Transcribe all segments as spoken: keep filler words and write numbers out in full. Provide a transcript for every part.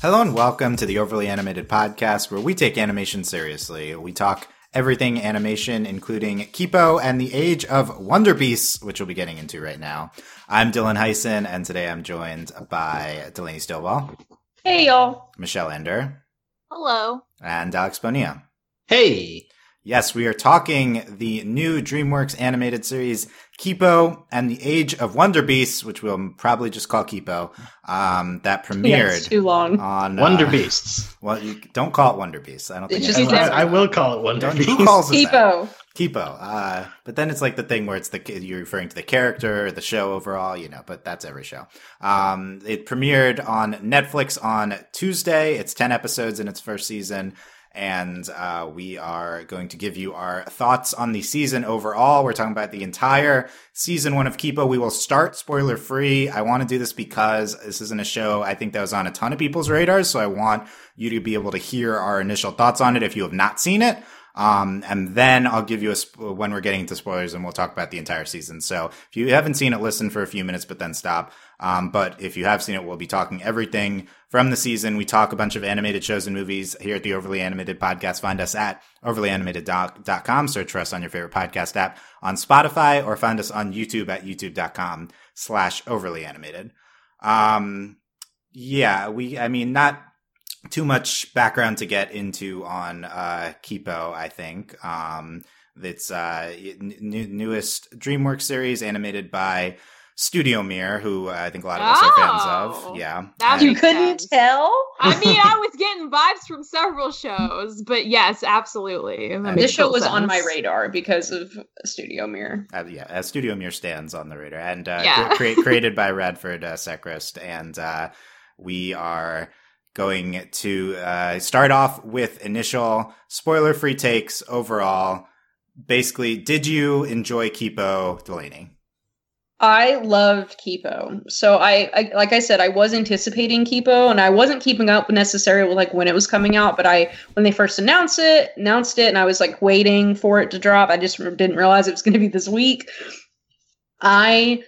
Hello and welcome to the Overly Animated podcast, where we take animation seriously. We talk everything animation, including Kipo and the Age of Wonder Beasts, which we'll be getting into right now. I'm Dylan Heisen, and today I'm joined by Delaney Stilwell. Hey, y'all. Michelle Ender. Hello. And Alex Bonilla. Hey. Yes, we are talking the new DreamWorks animated series, Kipo and the Age of Wonder Beasts, which we'll probably just call Kipo, um, that premiered yeah, it's too long. on... Wonder uh, Beasts. Well, you don't call it Wonder Beasts. I don't think it's just, I, I will call it Wonder Beasts. Who calls it Kipo. That? Kipo. Uh, but then it's like the thing where it's the you're referring to the character, the show overall, you know, but that's every show. Um, it premiered on Netflix on Tuesday. It's ten episodes in its first season. And uh, we are going to give you our thoughts on the season overall. We're talking about the entire season one of Kipo. We will start spoiler free. I want to do this because this isn't a show I think that was on a ton of people's radars. So I want you to be able to hear our initial thoughts on it if you have not seen it. Um, and then I'll give you a sp- when we're getting into spoilers, and we'll talk about the entire season. So if you haven't seen it, listen for a few minutes, but then stop. Um, but if you have seen it, we'll be talking everything from the season. We talk a bunch of animated shows and movies here at the Overly Animated podcast. Find us at overly animated dot com. Search for us on your favorite podcast app on Spotify, or find us on YouTube at youtube dot com slash overly animated. Um, yeah, we, I mean, not too much background to get into on uh, Kipo, I think. Um, it's uh, n- newest DreamWorks series animated by Studio Mir, who I think a lot of us oh, are fans of. Yeah. That you couldn't sense. tell? I mean, I was getting vibes from several shows, but yes, absolutely. That this show was sense. on my radar because of Studio Mir. Uh, yeah, uh, Studio Mir stands on the radar. And uh, yeah. cre- created by Radford uh, Sechrist. And uh, we are going to uh, start off with initial spoiler-free takes overall. Basically, did you enjoy Kipo, Delaney? I loved Kipo. So I, I, like I said, I was anticipating Kipo, and I wasn't keeping up necessarily with like when it was coming out. But I, when they first announced it, announced it, and I was like waiting for it to drop. I just didn't realize it was going to be this week. I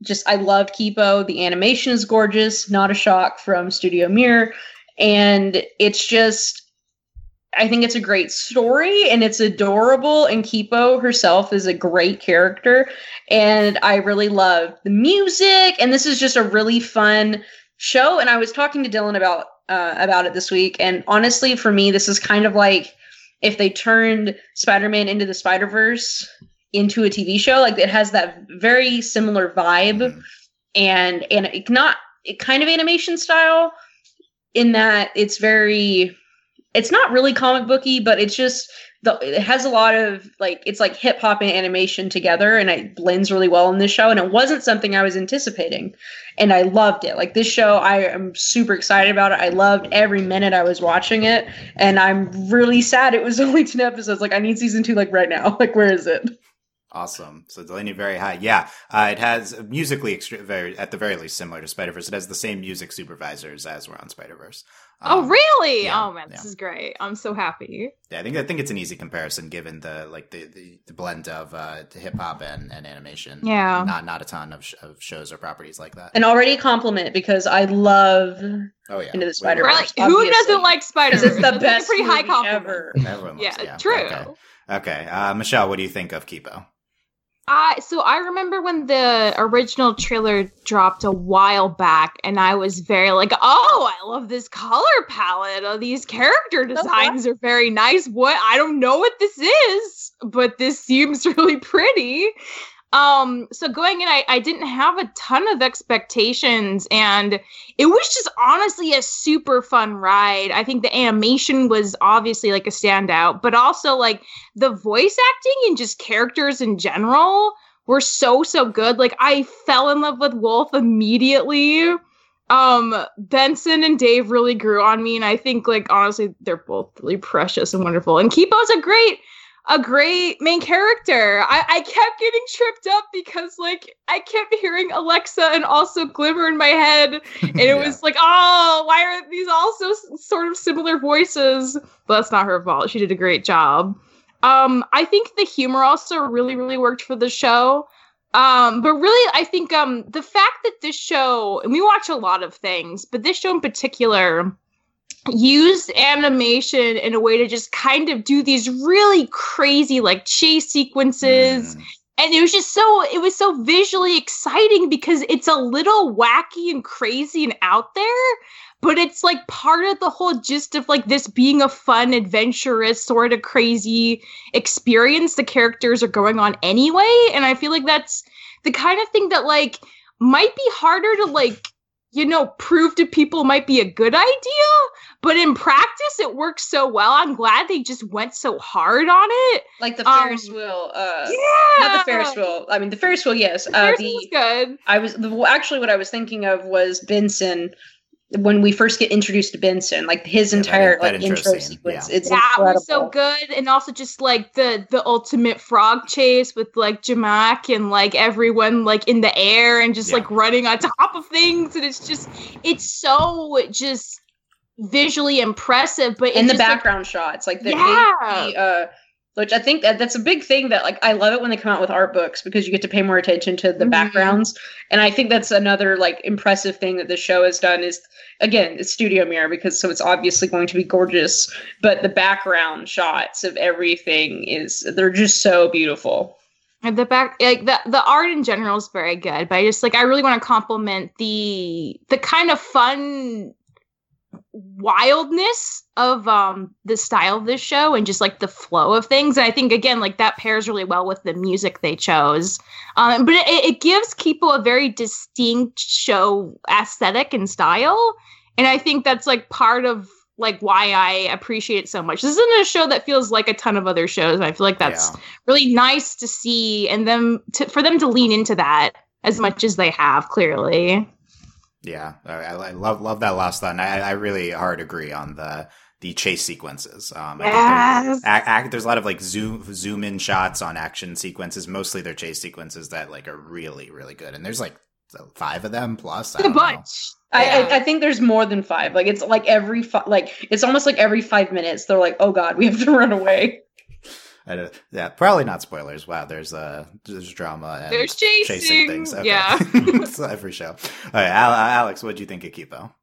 just, I loved Kipo. The animation is gorgeous. Not a shock from Studio Mir, and it's just, I think it's a great story, and it's adorable, and Kipo herself is a great character, and I really love the music, and this is just a really fun show. And I was talking to Dylan about uh, about it this week, and honestly, for me, this is kind of like if they turned Spider-Man Into the Spider-Verse into a T V show. Like, it has that very similar vibe, and and it not it kind of animation style in that it's very... It's not really comic booky, but it's just, the, it has a lot of, like, it's like hip hop and animation together, and it blends really well in this show. And it wasn't something I was anticipating, and I loved it. Like, this show, I am super excited about it. I loved every minute I was watching it, and I'm really sad it was only ten episodes. Like, I need season two, like, right now. Like, where is it? Awesome. So Delaney, very high. Yeah. Uh, it has musically, extre- very, at the very least, similar to Spider-Verse. It has the same music supervisors as we're on Spider-Verse. Um, oh, really? Yeah, oh, man, this yeah. is great. I'm so happy. Yeah, I think I think it's an easy comparison given the like the, the, the blend of uh, hip-hop and, and animation. Yeah. Not not a ton of, sh- of shows or properties like that. And already a compliment, because I love... Oh, yeah. Into the Spider-Verse. Right. Who doesn't like Spider-Verse? It's the best pretty high compliment ever. Everyone loves, yeah, yeah, true. Okay, okay. Uh, Michelle, what do you think of Kipo? I, so I remember when the original trailer dropped a while back, and I was very like, oh, I love this color palette. Oh, these character designs are very nice. What? I don't know what this is, but this seems really pretty. Um, so going in, I, I didn't have a ton of expectations, and it was just honestly a super fun ride. I think the animation was obviously like a standout, but also like the voice acting and just characters in general were so, so good. Like, I fell in love with Wolf immediately. Um, Benson and Dave really grew on me, and I think, like, honestly, they're both really precious and wonderful. And Kipo's a great... A great main character. I, I kept getting tripped up because, like, I kept hearing Alexa and also Glimmer in my head. And it yeah. was like, oh, why are these all so s- sort of similar voices? But that's not her fault. She did a great job. Um, I think the humor also really, really worked for the show. Um, but really, I think um, the fact that this show, and we watch a lot of things, but this show in particular... used animation in a way to just kind of do these really crazy like chase sequences. Mm. And it was just so, it was so visually exciting because it's a little wacky and crazy and out there, but it's like part of the whole gist of like this being a fun, adventurous, sort of crazy experience the characters are going on anyway. And I feel like that's the kind of thing that like might be harder to like, you know, prove to people might be a good idea, but in practice it works so well. I'm glad they just went so hard on it. Like the Ferris um, wheel. Uh, yeah. Not the Ferris wheel. I mean, the Ferris wheel, yes. The Ferris uh, the, wheel's good. I was, the, actually what I was thinking of was Benson. When we first get introduced to Benson, like his yeah, entire that, that like intro scene. sequence, yeah. it's yeah, incredible. It was so good, and also just like the the ultimate frog chase with like Jamak and like everyone like in the air and just yeah. like running on top of things, and it's just it's so just visually impressive. But in the just, background like, shots, like the, yeah. they, the uh, which I think that that's a big thing that like I love it when they come out with art books because you get to pay more attention to the mm-hmm. backgrounds, and I think that's another like impressive thing that the show has done is. Again, it's Studio Mir because so it's obviously going to be gorgeous, but the background shots of everything is they're just so beautiful. And the back like the, the art in general is very good, but I just like I really want to compliment the the kind of fun wildness of um the style of this show and just like the flow of things. And I think again like that pairs really well with the music they chose. Um, but it, it gives Kipo a very distinct show aesthetic and style. And I think that's like part of like why I appreciate it so much. This isn't a show that feels like a ton of other shows. I feel like that's yeah. really nice to see and them to, for them to lean into that as much as they have clearly. Yeah, I, I love love that last thought. And I, I really hard agree on the the chase sequences. Um, yes. there's, a, a, there's a lot of like zoom zoom in shots on action sequences. Mostly they're chase sequences that like are really really good. And there's like five of them plus I a bunch. Yeah. I, I think there's more than five. Like it's like every fi- like it's almost like every five minutes they're like, oh god, we have to run away. I don't, yeah, probably not spoilers. Wow, there's uh, there's drama and there's chasing, chasing things. Okay. Yeah, it's every show. All right, Alex, what do you think of Kipo?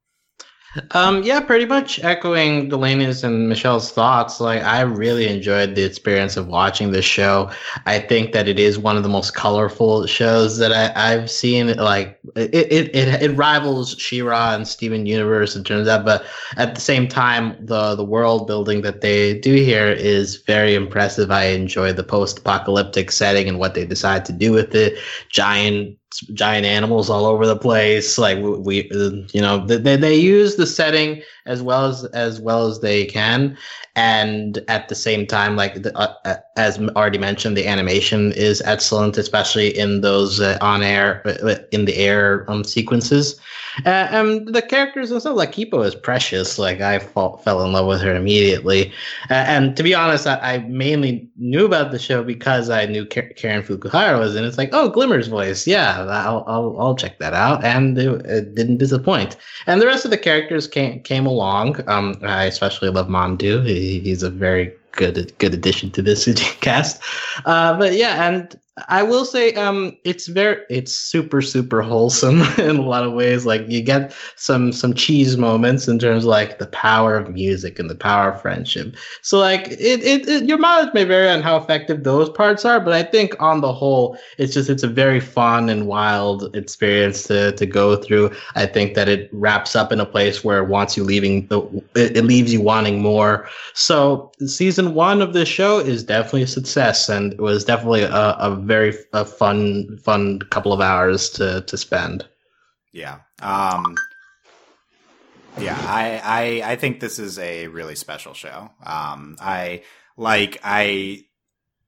Um, yeah, pretty much echoing Delaney's and Michelle's thoughts. Like, I really enjoyed the experience of watching this show. I think that it is one of the most colorful shows that I, I've seen. Like, it it it, it rivals She-Ra and Steven Universe in terms of that. But at the same time, the the world building that they do here is very impressive. I enjoy the post-apocalyptic setting and what they decide to do with it. Giant. giant animals all over the place. Like we, you know, they they use the setting as well as as well as they can, and at the same time, like the, uh, as already mentioned, the animation is excellent, especially in those uh, on air in the air um, sequences. Uh, and the characters and stuff, like Kipo is precious. Like I fall, fell in love with her immediately. Uh, and to be honest, I, I mainly knew about the show because I knew K- Karen Fukuhara was in. It's like, oh, Glimmer's voice, yeah. I'll, I'll I'll check that out, and it, it didn't disappoint. And the rest of the characters came came along. Um, I especially love Mondu. He, he's a very good good addition to this cast. Uh, but yeah, and I will say, um, it's very it's super super wholesome in a lot of ways. Like you get some some cheese moments in terms of like the power of music and the power of friendship. So like it it, it your mileage may vary on how effective those parts are, but I think on the whole, it's just it's a very fun and wild experience to to go through. I think that it wraps up in a place where it wants you leaving the it, it leaves you wanting more. So season one of this show is definitely a success, and it was definitely a, a very uh, fun fun couple of hours to to spend. Yeah. Um yeah, I, I I think this is a really special show. Um I like I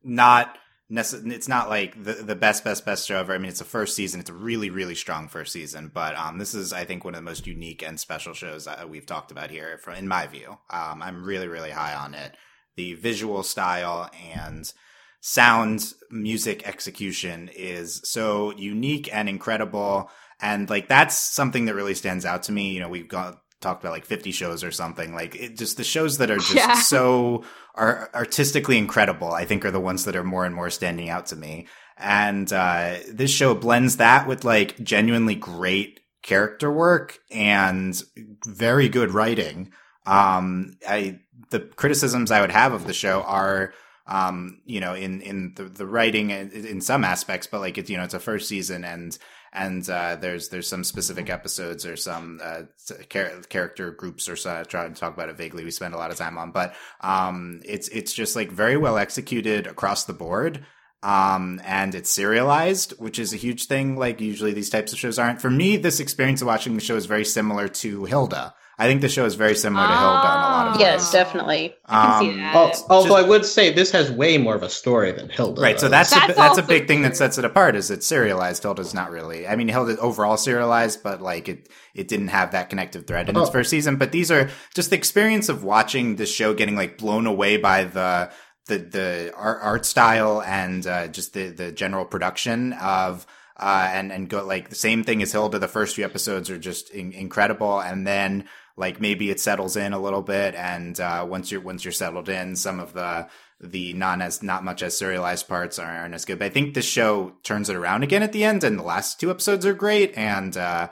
not necessarily it's not like the the best best best show ever. I mean, it's the first season. It's a really really strong first season, but um this is I think one of the most unique and special shows that we've talked about here from in my view. Um I'm really really high on it. The visual style and sound, music, execution is so unique and incredible. And like, that's something that really stands out to me. You know, we've got talked about like fifty shows or something like it just the shows that are just yeah. so are artistically incredible, I think are the ones that are more and more standing out to me. And, uh, this show blends that with like genuinely great character work and very good writing. Um, I the criticisms I would have of the show are, um, you know, in in the, the writing in, in some aspects, but like it's you know it's a first season and and uh, there's there's some specific episodes or some uh, char- character groups or so. I try to talk about it vaguely. We spend a lot of time on, but um, it's it's just like very well executed across the board. Um, and it's serialized, which is a huge thing. Like usually these types of shows aren't. For me, this experience of watching the show is very similar to Hilda. I think the show is very similar ah, to Hilda in a lot of yes, ways. Yes, definitely. I can um, see that. Well, although just, I would say this has way more of a story than Hilda. Right, so that's that's a, that's a big true. thing that sets it apart is it's serialized. Hilda's not really. I mean, Hilda's overall serialized, but like it it didn't have that connective thread in oh. its first season. But these are just the experience of watching the show getting like blown away by the the the art, art style and uh, just the the general production of uh, and and go like the same thing as Hilda. The first few episodes are just in, incredible, and then. Like maybe it settles in a little bit, and uh, once you're once you're settled in, some of the the non as not much as serialized parts aren't as good. But I think this show turns it around again at the end, and the last two episodes are great. And uh,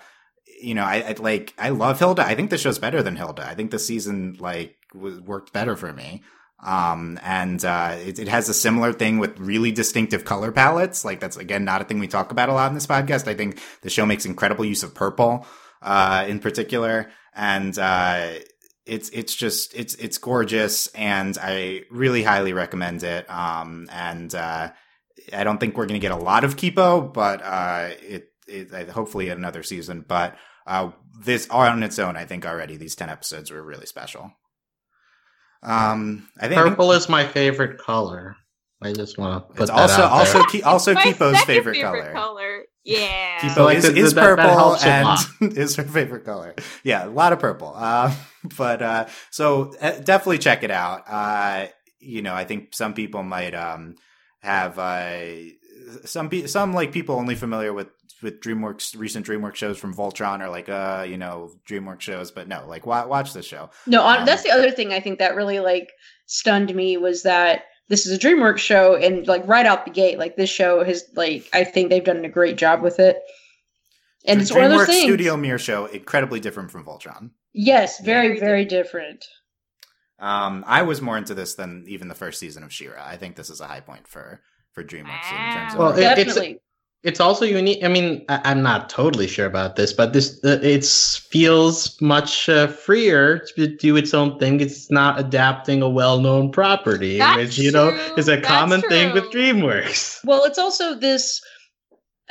you know, I, I like I love Hilda. I think the show's better than Hilda. I think the season like w- worked better for me. Um, and uh, it, it has a similar thing with really distinctive color palettes. Like that's again not a thing we talk about a lot in this podcast. I think the show makes incredible use of purple uh, in particular. And, uh, it's, it's just, it's, it's gorgeous and I really highly recommend it. Um, and, uh, I don't think we're going to get a lot of Kipo, but, uh, it, it, hopefully another season, but, uh, this on its own, I think already these ten episodes were really special. Um, I think purple is my favorite color. I just want to put it's that also, out also, there. Ki- also my Kipo's favorite, favorite color. color. Yeah. Kipo so like is, the, the, is purple that, that and is her favorite color. Yeah, a lot of purple. Uh, but uh, so definitely check it out. Uh, you know, I think some people might um, have uh, some pe- some like people only familiar with, with DreamWorks, recent DreamWorks shows from Voltron are like, uh, you know, DreamWorks shows. But no, like wa- watch this show. No, on, um, that's the other thing I think that really like stunned me was that this is a DreamWorks show, and like right out the gate, like this show has like I think they've done a great job with it. And it's DreamWorks one of those things. Studio Mir show, incredibly different from Voltron. Yes, very, yeah. very different. Um, I was more into this than even the first season of She-Ra. I think this is a high point for for DreamWorks wow. in terms of well, it, definitely. It's, it's also unique. I mean, I, I'm not totally sure about this, but this uh, it feels much uh, freer to do its own thing. It's not adapting a well-known property, That's which you know true. is a That's common true. thing with DreamWorks. Well, it's also this.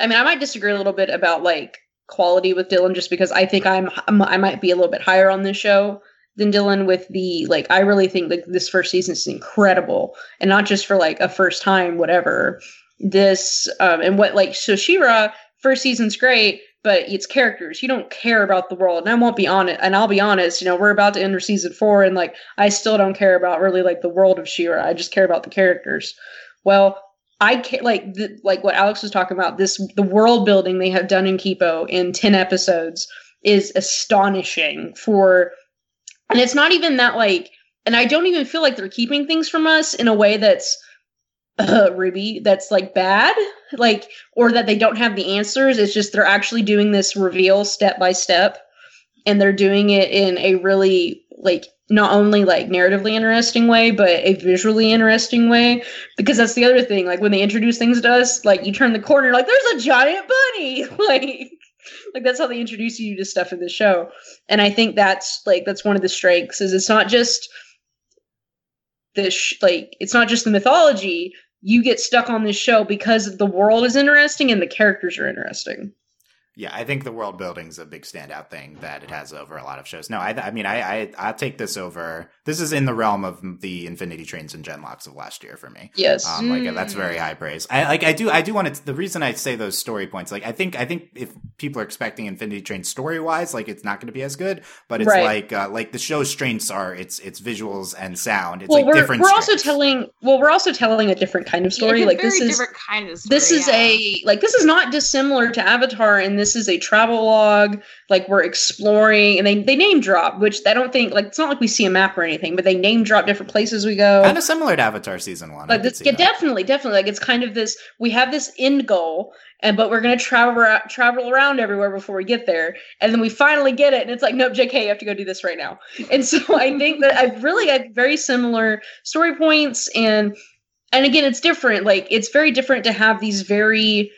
I mean, I might disagree a little bit about like quality with Dylan, just because I think I'm I might be a little bit higher on this show than Dylan with the like. I really think like this first season is incredible, and not just for like a first time whatever. This um and what like so She-Ra first season's great, but it's characters. You don't care about the world, and I won't be on it. And I'll be honest, you know, we're about to enter season four, and like I still don't care about really like the world of She-Ra. I just care about the characters. Well, I ca- like the, like what Alex was talking about. This the world building they have done in Kipo in ten episodes is astonishing. For and it's not even that like, and I don't even feel like they're keeping things from us in a way that's. Uh, Ruby, that's like bad, like, or that they don't have the answers. It's just they're actually doing this reveal step by step, and they're doing it in a really like not only like narratively interesting way, but a visually interesting way. Because that's the other thing, like when they introduce things to us, like you turn the corner, like there's a giant bunny, like, like that's how they introduce you to stuff in the show. And I think that's like that's one of the strengths is it's not just this like it's not just the mythology. You get stuck on this show because the world is interesting and the characters are interesting. Yeah, I think the world building's a big standout thing that it has over a lot of shows. No, I, I mean, I, I, I take this over. This is in the realm of the Infinity Trains and Genlocks of last year for me. Yes, um, like mm. that's very high praise. I like. I do. I do want to. The reason I say those story points, like I think, I think if people are expecting Infinity Train story wise, like it's not going to be as good. But it's right. like, uh, like the show's strengths are its its visuals and sound. It's well, like we're, different. We're strengths. also telling. Well, we're also telling a different kind of story. Yeah, it's a like very this different is kind of story, this is yeah. a like this is not dissimilar to Avatar in this. this is a travel log. Like, we're exploring, and they, they name drop, which I don't think, like, it's not like we see a map or anything, but they name drop different places we go. Kind of similar to Avatar season one. Like this, yeah, that. definitely, definitely. Like, it's kind of this, we have this end goal, and but we're going to travel, travel around everywhere before we get there. And then we finally get it, and it's like, nope, J K, you have to go do this right now. And so I think that I've really had very similar story points, and and again, it's different. Like, it's very different to have these very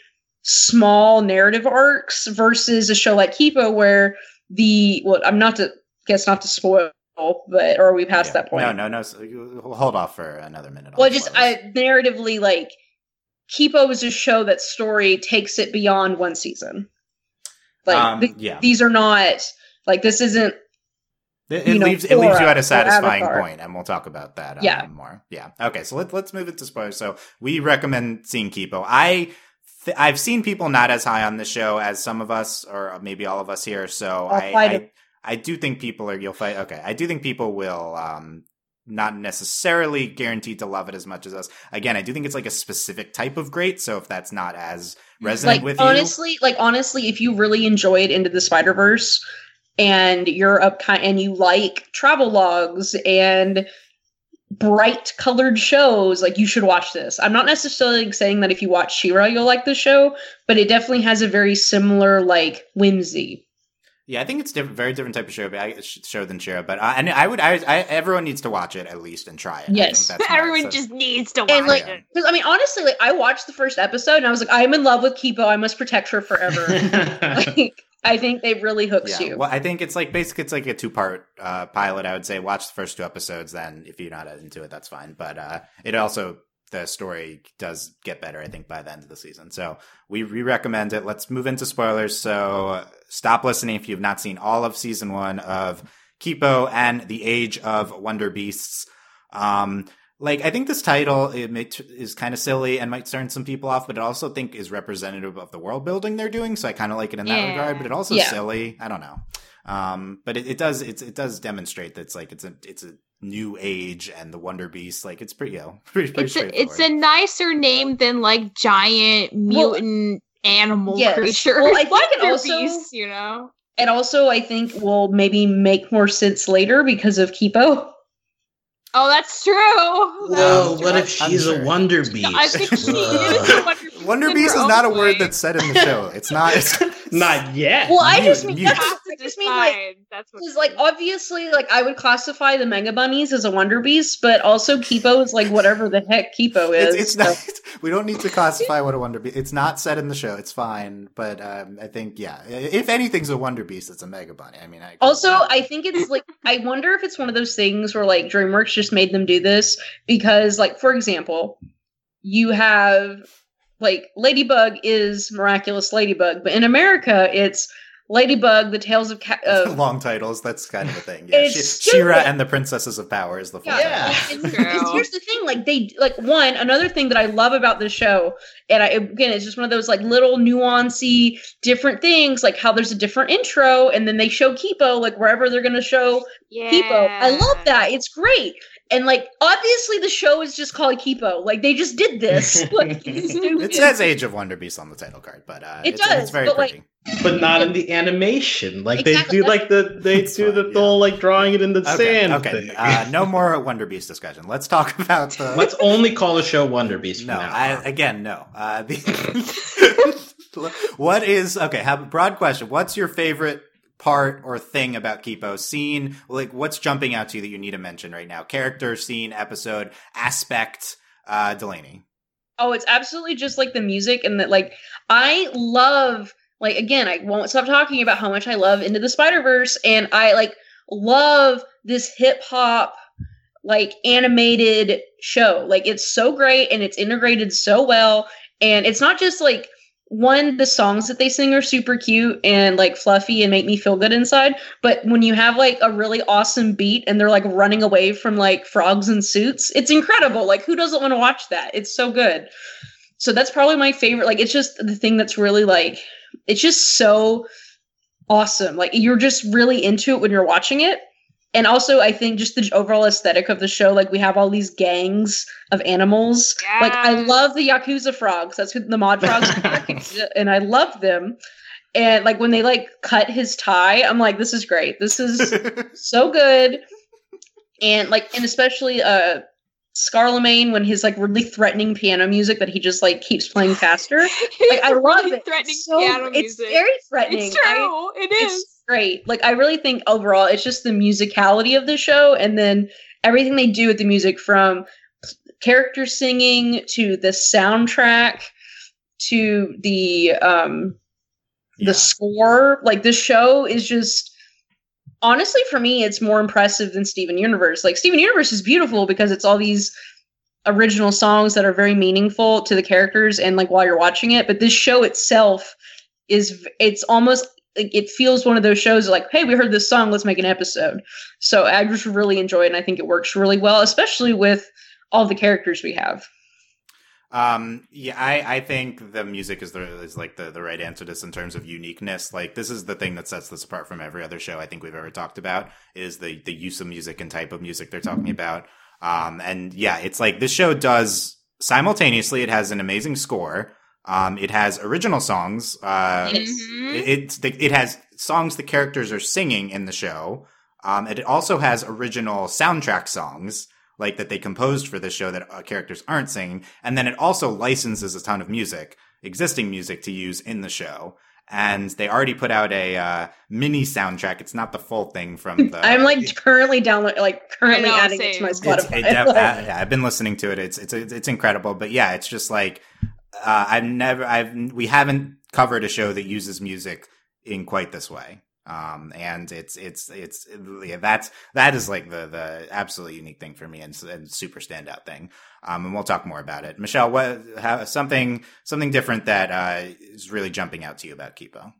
small narrative arcs versus a show like Kipo, where the well, I'm not to guess not to spoil, but or are we past yeah. that point? No, no, no. So hold off for another minute. Well, just I, narratively, like, Kipo is a show that story takes it beyond one season. Like, um, th- yeah. these are not like this isn't. It, it leaves know, it leaves you at a satisfying point, and we'll talk about that um, yeah. more. Yeah. Okay. So let's let's move it to spoilers. So we recommend seeing Kipo. I. Th- I've seen people not as high on the show as some of us, or maybe all of us here. So I, I, I do think people are. You'll fight. Okay, I do think people will. Um, not necessarily guaranteed to love it as much as us. Again, I do think it's like a specific type of great. So if that's not as resonant like, with honestly, you, honestly, like honestly, if you really enjoyed Into the Spider-Verse and you're up kind and you like travel logs and bright colored shows, like, you should watch this. I'm not necessarily saying that if you watch She-Ra you'll like the show, but it definitely has a very similar like whimsy. Yeah, I think it's different, very different type of show, show than She-Ra. But uh, and I would, I, I, everyone needs to watch it at least and try it. Yes, I think that's everyone nice. just needs to watch and, like, it. Because I mean, honestly, like, I watched the first episode and I was like, I'm in love with Kipo. I must protect her forever. Like, I think they really hooks yeah. you. Well, I think it's like basically it's like a two part uh, pilot. I would say watch the first two episodes. Then if you're not into it, that's fine. But uh, it also the story does get better, I think, by the end of the season. So we we recommend it. Let's move into spoilers. So. Uh, Stop listening if you've not seen all of season one of Kipo and the Age of Wonder Beasts. Um, like, I think this title it may t- is kind of silly and might turn some people off, but I also think is representative of the world building they're doing. So I kind of like it in that yeah. regard, but it also yeah. silly. I don't know. Um, but it, it does it's, it does demonstrate that it's like it's a it's a new age and the Wonder Beasts. Like, it's pretty, you know, pretty, pretty it's, a, it's a nicer name than like giant mutant. Well, animal yes. creature. Well, I think like it also, beast, you know, and also I think will maybe make more sense later because of Kipo. Oh, that's true. Well, that's what true. if she's I'm a sure. wonder beast? I think she is a wonder beast. Wonder beast is not a way. word that's said in the show. It's not. It's not yet. Well, I just mean, that's, I just mean like that's what like obviously like I would classify the Mega Bunnies as a wonder beast, but also Kipo is like whatever the heck Kipo is. It's, it's so. not. It's, we don't need to classify what a wonder beast. It's not said in the show. It's fine, but um, I think yeah, if anything's a wonder beast, it's a Mega Bunny. I mean, I also I think it's like I wonder if it's one of those things where like DreamWorks just made them do this because, like, for example, you have. Like, Ladybug is Miraculous Ladybug, but in America, it's Ladybug, the Tales of... Ca- of long titles, that's kind of a thing. Yeah, she- She-Ra and the Princesses of Power is the full yeah. title. Yeah, and, and here's the thing, like, they... Like, one, another thing that I love about this show, and I, again, it's just one of those, like, little nuancy, different things, like how there's a different intro, and then they show Kipo, like, wherever they're gonna show yeah. Kipo. I love that. It's great. And, like, obviously the show is just called Kipo. Like, they just did this. Like, it says Age of Wonder Beast on the title card, but uh, it it's, does, it's very but pretty. Like, but not in the animation. Like, exactly. they do, like, the they That's do fine, the yeah. whole, like, drawing it in the okay, sand okay. thing. Uh, no more Wonder Beast discussion. Let's talk about the... Let's only call the show Wonder Beast from no, now I, again, no. Uh, the... What is... Okay, have a broad question. What's your favorite... part or thing about Kipo? Scene, like, what's jumping out to you that you need to mention right now? Character, scene, episode, aspect, uh, Delaney. Oh, it's absolutely just like the music and that, like, I love, like, again, I won't stop talking about how much I love Into the Spider-Verse, and I like love this hip hop, like, animated show. Like, it's so great and it's integrated so well, and it's not just like. One, the songs that they sing are super cute and, like, fluffy and make me feel good inside. But when you have, like, a really awesome beat and they're, like, running away from, like, frogs in suits, it's incredible. Like, who doesn't want to watch that? It's so good. So that's probably my favorite. Like, it's just the thing that's really, like, it's just so awesome. Like, you're just really into it when you're watching it. And also, I think just the overall aesthetic of the show, like, we have all these gangs of animals. Yes. Like, I love the Yakuza frogs. That's who the mod frogs are. And I love them. And like when they like cut his tie, I'm like, this is great. This is so good. And like, and especially uh Scarlemagne when his like really threatening piano music that he just like keeps playing faster. Like I love really it. Threatening it's so, piano music. It's very threatening. It's true. I, it is. It's great. Like I really think overall it's just the musicality of the show, and then everything they do with the music, from character singing to the soundtrack to the um the yeah. score. Like this show is just, honestly, for me, it's more impressive than Steven Universe. Like Steven Universe is beautiful because it's all these original songs that are very meaningful to the characters and like while you're watching it. But this show itself is, it's almost like it feels one of those shows like, hey, we heard this song, let's make an episode. So I just really enjoy it, and I think it works really well, especially with all the characters we have. Um, yeah, I, I think the music is the, is like the, the right answer to this in terms of uniqueness. Like this is the thing that sets this apart from every other show I think we've ever talked about, is the, the use of music and type of music they're talking about. Um, and yeah, it's like this show does simultaneously, it has an amazing score. Um, it has original songs. Uh, mm-hmm. it, it, it has songs the characters are singing in the show. Um, and it also has original soundtrack songs, like that they composed for this show that uh, characters aren't singing. And then it also licenses a ton of music, existing music, to use in the show. And they already put out a uh, mini soundtrack. It's not the full thing from the... I'm like currently downloading, like currently know, adding same. It to my Spotify. It's, it def- I, yeah, I've been listening to it. It's it's it's incredible. But yeah, it's just like uh, I've never I've we haven't covered a show that uses music in quite this way. Um, and it's, it's, it's, yeah, that's, that is like the, the absolutely unique thing for me, and, and super standout thing. Um, and we'll talk more about it. Michelle, what, how, something, something different that, uh, is really jumping out to you about Kipo?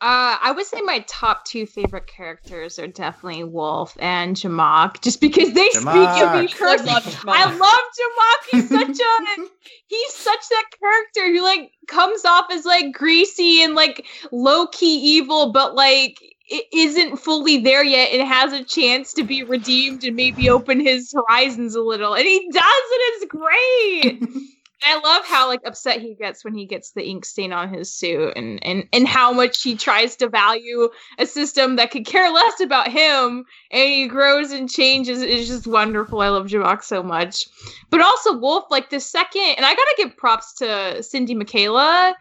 Uh, I would say my top two favorite characters are definitely Wolf and Jamak, just because they Jamak. speak of me personally. I love Jamak. I love Jamak. He's such a he's such that character who like comes off as like greasy and like low key evil, but like it isn't fully there yet and has a chance to be redeemed and maybe open his horizons a little. And he does, and it's great. I love how like upset he gets when he gets the ink stain on his suit, and, and, and how much he tries to value a system that could care less about him, and he grows and changes. It's just wonderful. I love Jamak so much. But also Wolf, like the second, and I gotta give props to Cindy Michaela,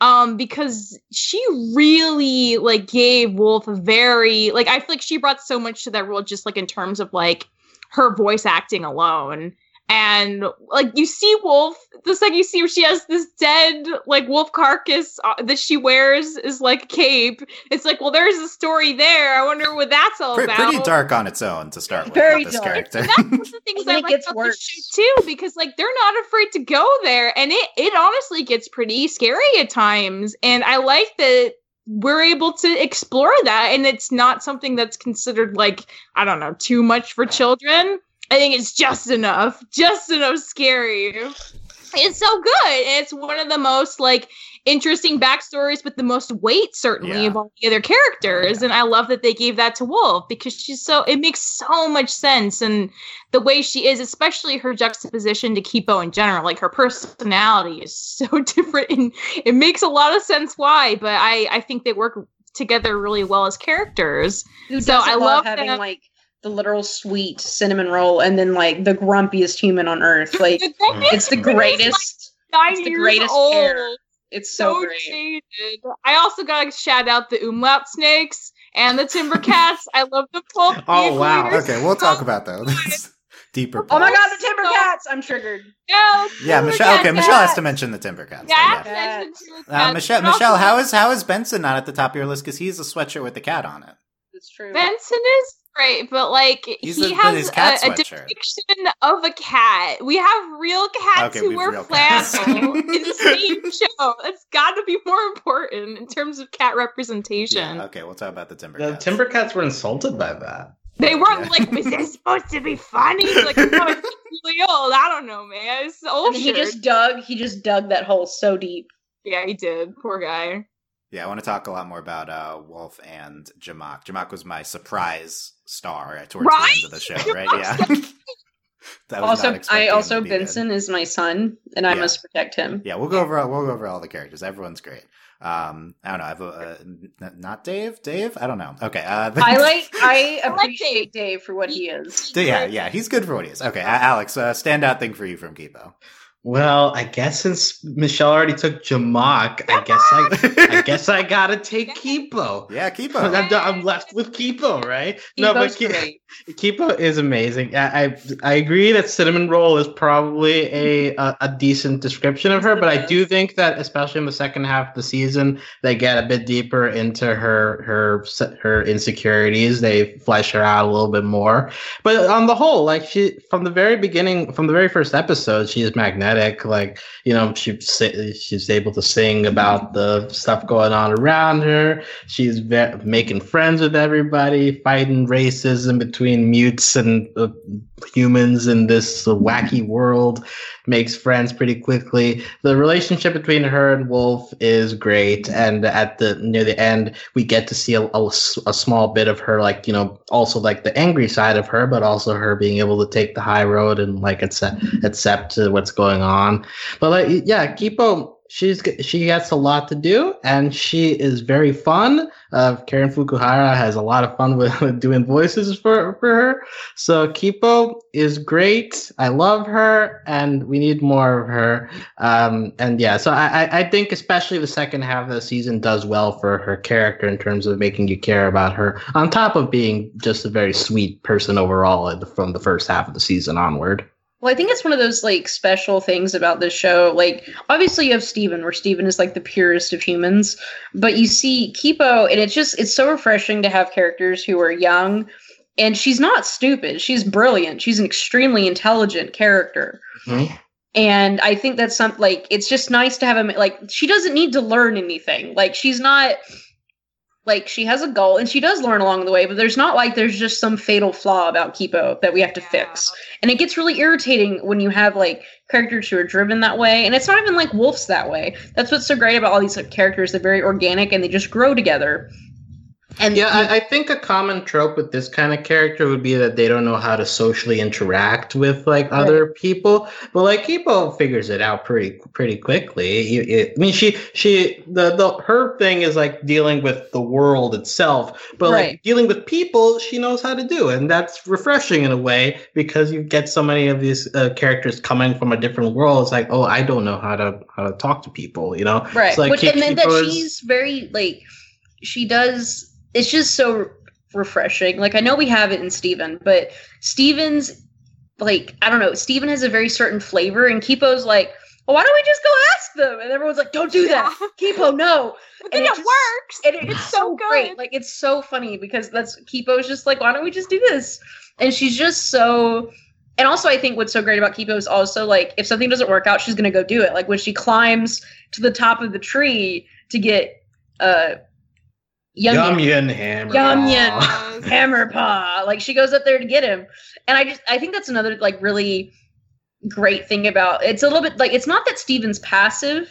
um, because she really like gave Wolf a very, like, I feel like she brought so much to that role, just like in terms of like her voice acting alone. And, like, you see Wolf, the second you see her, she has this dead, like, wolf carcass that she wears is, like, a cape. It's like, well, there's a story there. I wonder what that's all pretty, about. Pretty dark on its own to start with. Very dark. This character. That's one of the things I like about the show, too, because, like, they're not afraid to go there. And it, it honestly gets pretty scary at times. And I like that we're able to explore that. And it's not something that's considered, like, I don't know, too much for children. I think it's just enough, just enough scary. It's so good. It's one of the most like interesting backstories with the most weight, certainly, yeah. of all the other characters. Yeah. And I love that they gave that to Wolf, because she's so, it makes so much sense. And the way she is, especially her juxtaposition to Kipo in general, like her personality is so different, and it makes a lot of sense why, but I, I think they work together really well as characters. Who so I love, love having that, like, the literal sweet cinnamon roll, and then like the grumpiest human on earth. Like it's the greatest. Like it's the greatest old. Care. It's so, so great. Jaded. I also gotta shout out the umlaut snakes and the timber cats. I love the pulp. Oh wow! Leaders. Okay, we'll talk about those. Deeper. Pulp. Oh my god, the timber so, cats! I'm triggered. No, yeah, Michelle. Okay, Michelle has to mention the timber cats. Yeah, I have to mention the timber cats. Uh, Michelle, Michelle, also, how is how is Benson not at the top of your list? Because he's a sweatshirt with the cat on it. That's true. Benson is. Right, but like He's he a, has a, a depiction of a cat. We have real cats okay, who we wear flannel in the same show. It's got to be more important in terms of cat representation. Yeah, okay, we'll talk about the timber. The cats. timber cats were insulted by that. They weren't yeah. like, "Was this supposed to be funny?" Like, no, it's really old. I don't know, man. It's old. I mean, he just dug. He just dug that hole so deep. Yeah, he did. Poor guy. Yeah, I want to talk a lot more about uh, Wolf and Jamak. Jamak was my surprise star towards right? the end of the show, right? Yeah. That was also, I also Benson good. Is my son, and I yeah. must protect him. Yeah, we'll go over. We'll go over all the characters. Everyone's great. Um, I don't know. I've uh, n- not Dave. Dave. I don't know. Okay. Uh, I like. I appreciate Dave for what he is. Yeah, yeah. He's good for what he is. Okay, Alex. Uh, standout thing for you from Kipo. Well, I guess since Michelle already took Jamak, I guess I, I guess I gotta take Kipo. Yeah, Kipo. I'm, I'm left with Kipo, right? Kipo's no, but Ki- Kipo is amazing. I, I I agree that cinnamon roll is probably a, a a decent description of her, but I do think that especially in the second half of the season, they get a bit deeper into her her her insecurities. They flesh her out a little bit more. But on the whole, like she from the very beginning, from the very first episode, she is magnetic. Like, you know, she she's able to sing about the stuff going on around her. She's ve- making friends with everybody, fighting racism between mutes and uh, humans in this uh, wacky world. Makes friends pretty quickly. The relationship between her and Wolf is great, and at the near the end, we get to see a, a, a small bit of her, like, you know, also like the angry side of her, but also her being able to take the high road and like accept accept what's going on. But like, yeah, Kipo. She's she gets a lot to do, and she is very fun. Uh, Karen Fukuhara has a lot of fun with, with doing voices for, for her. So Kipo is great. I love her, and we need more of her. Um, and yeah, so I, I think especially the second half of the season does well for her character in terms of making you care about her, on top of being just a very sweet person overall from the first half of the season onward. Well, I think it's one of those like special things about this show. Like, obviously you have Steven, where Steven is like the purest of humans, but you see Kipo, and it's just, it's so refreshing to have characters who are young, and she's not stupid. She's brilliant. She's an extremely intelligent character. Mm-hmm. And I think that's something, like, it's just nice to have him, like, she doesn't need to learn anything. Like, she's not, like, she has a goal, and she does learn along the way, but there's not like there's just some fatal flaw about Kipo that we have to yeah. fix. And it gets really irritating when you have, like, characters who are driven that way. And it's not even, like, Wolf's that way. That's what's so great about all these, like, characters. They're very organic, and they just grow together. And yeah, I, I think a common trope with this kind of character would be that they don't know how to socially interact with, like, right. other people. But like Kipo figures it out pretty pretty quickly. You, you, I mean, she she the, the her thing is like dealing with the world itself, but right. like dealing with people, she knows how to do, and that's refreshing in a way because you get so many of these uh, characters coming from a different world. It's like, oh, I don't know how to how to talk to people, you know? Right. So, like, Which, K- and then Kipo that is, she's very like she does. It's just so refreshing. Like, I know we have it in Steven, but Steven's, like, I don't know. Steven has a very certain flavor, and Kipo's like, well, why don't we just go ask them? And everyone's like, don't do that. Yeah. Kipo, no. But and then it, it works. And it, it's so good. Great. Like, it's so funny because that's Kipo's just like, why don't we just do this? And she's just so... And also, I think what's so great about Kipo is also, like, if something doesn't work out, she's going to go do it. Like, when she climbs to the top of the tree to get... uh. Yum, yum Yum Hammer Yum Yum Hammer Paw. Like, she goes up there to get him. And I just, I think that's another, like, really great thing about, it's a little bit, like, it's not that Steven's passive,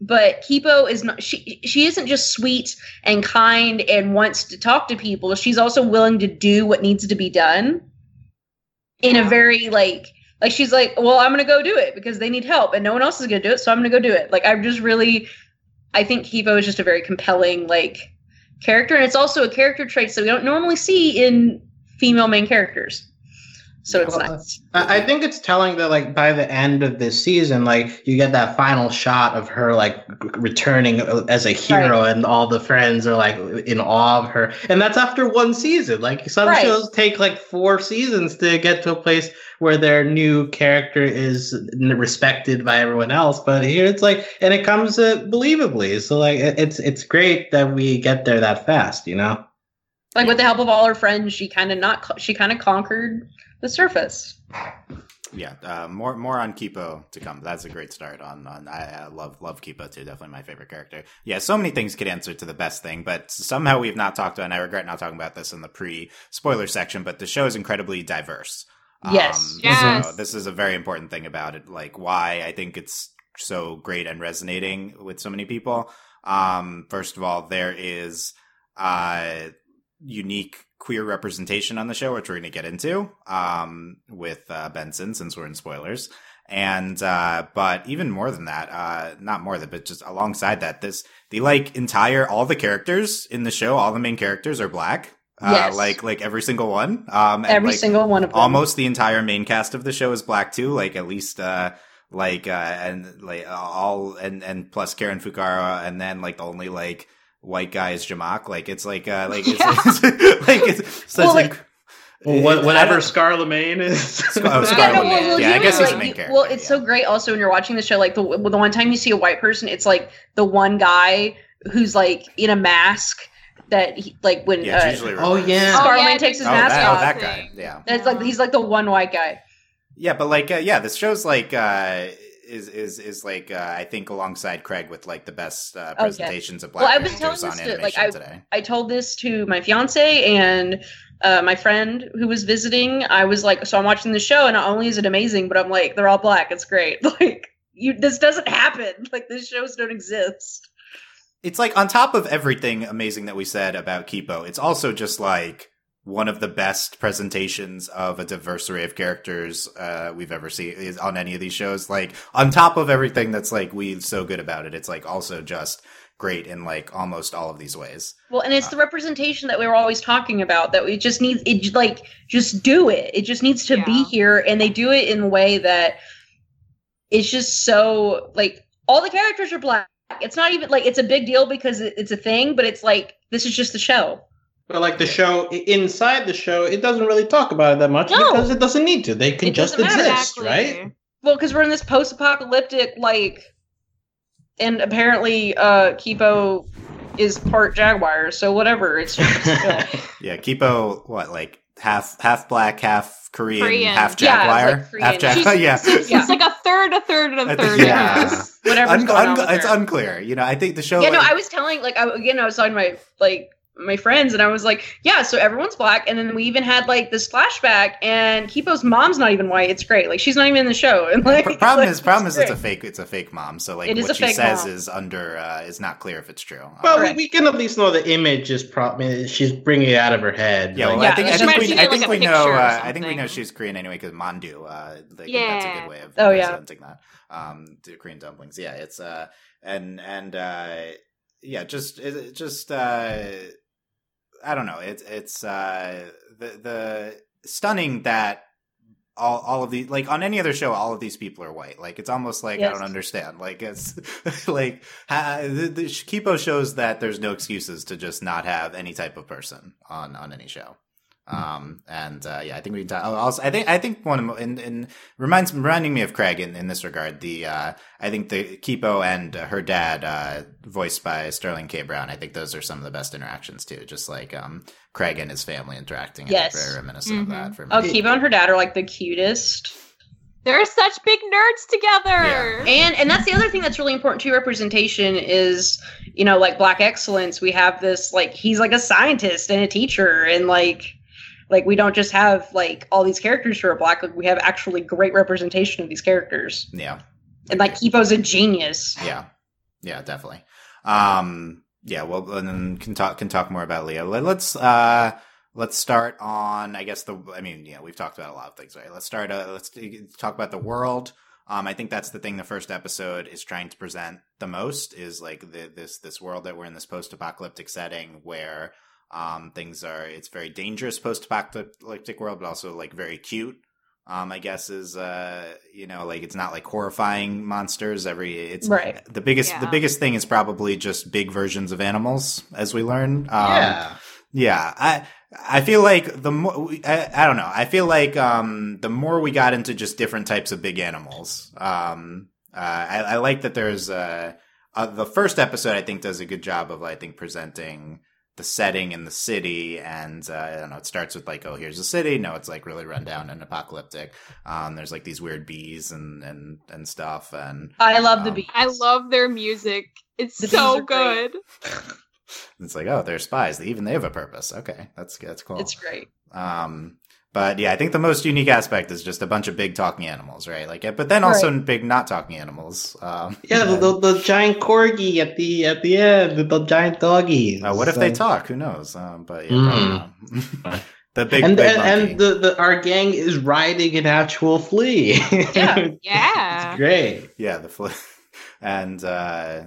but Kipo is not, she she isn't just sweet and kind and wants to talk to people. She's also willing to do what needs to be done in yeah. a very, like, like, she's like, well, I'm going to go do it because they need help and no one else is going to do it, so I'm going to go do it. Like, I'm just really, I think Kipo is just a very compelling, like, character, and it's also a character trait that we don't normally see in female main characters. So it's well, nice. I think it's telling that, like, by the end of this season, like, you get that final shot of her, like, returning as a hero, right. and all the friends are, like, in awe of her. And that's after one season. Like, some right. shows take, like, four seasons to get to a place where their new character is respected by everyone else. But here it's like, and it comes uh, believably. So, like, it's it's great that we get there that fast, you know? Like, with the help of all her friends, she kind of not she kind of conquered the surface. Yeah, uh, more more on Kipo to come. That's a great start. On on I, I love love Kipo too. Definitely my favorite character. Yeah, so many things could answer to the best thing, but somehow we've not talked about. And I regret not talking about this in the pre spoiler section. But the show is incredibly diverse. Yes, um, yes. So this is a very important thing about it. Like, why I think it's so great and resonating with so many people. Um, first of all, there is uh. unique queer representation on the show, which we're going to get into um, with uh, Benson, since we're in spoilers. And uh, but even more than that, uh, not more than, but just alongside that, this the like entire all the characters in the show, all the main characters are black. Uh, yes. Like like every single one. Um, and every like, single one of them. Almost the entire main cast of the show is black too. Like at least. Uh, Like, uh, and like all, and, and plus Karen Fukuhara, and then like the only like white guy is Jamak. Like, it's like, uh, like, it's, yeah. it's, it's like, it's such well, like, like well, what, whatever Scar LeMaine is. Scar, oh, Scar LeMaine. Well, well, yeah, I guess like, he's the main you, character. Well, it's yeah. so great also when you're watching the show, like the, the one time you see a white person, it's like the one guy who's like in a mask. That he, like when yeah, uh, really oh yeah, Scar LeMaine oh, yeah, takes his oh, mask that, off. Oh, that guy. Yeah, that's like he's like the one white guy. Yeah, but like, uh, yeah, this show's like uh, is is is like uh, I think alongside Craig with like the best uh, presentations okay. of black well, characters on to, animation like, I, today. I told this to my fiance and uh, my friend who was visiting. I was like, so I'm watching the show, and not only is it amazing, but I'm like, they're all black. It's great. Like, you, this doesn't happen. Like, these shows don't exist. It's like on top of everything amazing that we said about Kipo, it's also just like. One of the best presentations of a diverse array of characters uh, we've ever seen is on any of these shows. Like on top of everything that's like we so good about it, it's like also just great in like almost all of these ways. Well, and it's uh, the representation that we were always talking about that we just need. It like just do it. It just needs to yeah. be here, and they do it in a way that it's just so like all the characters are black. It's not even like it's a big deal because it's a thing, but it's like this is just the show. But like the show inside the show, it doesn't really talk about it that much no. because it doesn't need to. They can just exist, exactly. right? Well, because we're in this post-apocalyptic, like, and apparently uh, Kipo is part Jaguar, so whatever. It's just yeah, Kipo, what like half half black, half Korean, Korean. half Jaguar, yeah, like Korean. half Jaguar. yeah, it's yeah. like a third, a third, and a third. Yeah, whatever. Un- un- it's her. unclear. You know, I think the show. Yeah, like, no, I was telling like I, again, I was talking my like. my friends and I was like, yeah, so everyone's black. And then we even had like this flashback and Kipo's mom's not even white. It's great. Like she's not even in the show. And like, P- problem like, is, problem it's is great. it's a fake, it's a fake mom. So like what she says mom. is under, uh, is not clear if it's true. Well, right. we, we can at least know the image is probably, she's bringing it out of her head. Yeah. Well, yeah. I think, I think we, I think like we know, uh, I think we know she's Korean anyway, cause mandu, uh, like, yeah. that's a good way of oh, presenting yeah. that. Um, Korean dumplings. Yeah. It's, uh, and, and, uh, yeah, just, just, uh, I don't know. It's it's uh, the the stunning that all all of the like on any other show, all of these people are white. Like it's almost like yes. I don't understand. Like it's like ha, the, the Kipo shows that there's no excuses to just not have any type of person on, on any show. Mm-hmm. Um, and uh, yeah, I think we can talk. Also, I think I think one of and and reminds reminding me of Craig in, in this regard. The uh, I think the Kipo and her dad, uh, voiced by Sterling K. Brown. I think those are some of the best interactions too. Just like um, Craig and his family interacting. Yes, very reminiscent mm-hmm. of that. For me. Oh, Kipo and her dad are like the cutest. They're such big nerds together. Yeah. And and that's the other thing that's really important to representation is, you know, like black excellence. We have this like he's like a scientist and a teacher and like. Like, we don't just have, like, all these characters who are black. Like, we have actually great representation of these characters. Yeah. And, like, Kipo's a genius. Yeah. Yeah, definitely. Um, yeah, well, and then can talk can talk more about Leo. Let's uh, let's start on, I guess, the, I mean, yeah, we've talked about a lot of things, right? Let's start, uh, let's talk about the world. Um, I think that's the thing the first episode is trying to present the most is, like, the, this this world that we're in, this post-apocalyptic setting where... Um, things are, it's very dangerous post-apocalyptic world, but also like very cute, um, I guess is, uh, you know, like it's not like horrifying monsters every, it's right. the biggest, yeah. the biggest thing is probably just big versions of animals as we learn. Um, yeah. yeah, I, I feel like the more, I, I don't know. I feel like, um, the more we got into just different types of big animals, um, uh, I, I like that there's, uh, uh, the first episode I think does a good job of, I think, presenting the setting in the city, and uh, I don't know, it starts with like, oh, here's a city. No, it's like really run down and apocalyptic. Um, there's like these weird bees and and, and stuff. And I love um, the bees. I love their music. It's the so good. It's like, oh, they're spies. Even they have a purpose. Okay, that's that's cool. It's great. Um, But yeah, I think the most unique aspect is just a bunch of big talking animals, right? Like, but then also right. big not talking animals. Um, yeah, the, the, the giant corgi at the at the end, the, the giant doggies. Uh, what if so. they talk? Who knows? Um, but yeah, mm. probably not. The big and big and, and the, the our gang is riding an actual flea. Yeah, yeah, it's great. Yeah, the flea. And uh,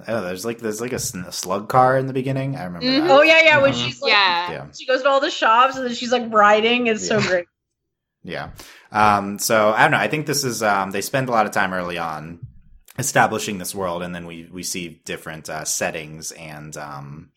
I don't know, there's like there's like a, a slug car in the beginning. I remember. Mm-hmm. That. Oh yeah, yeah. When mm-hmm. she's like, yeah. yeah, she goes to all the shops and then she's like riding. It's yeah. so great. Yeah. Um, so I don't know. I think this is, um, they spend a lot of time early on establishing this world. And then we, we see different, uh, settings and, um,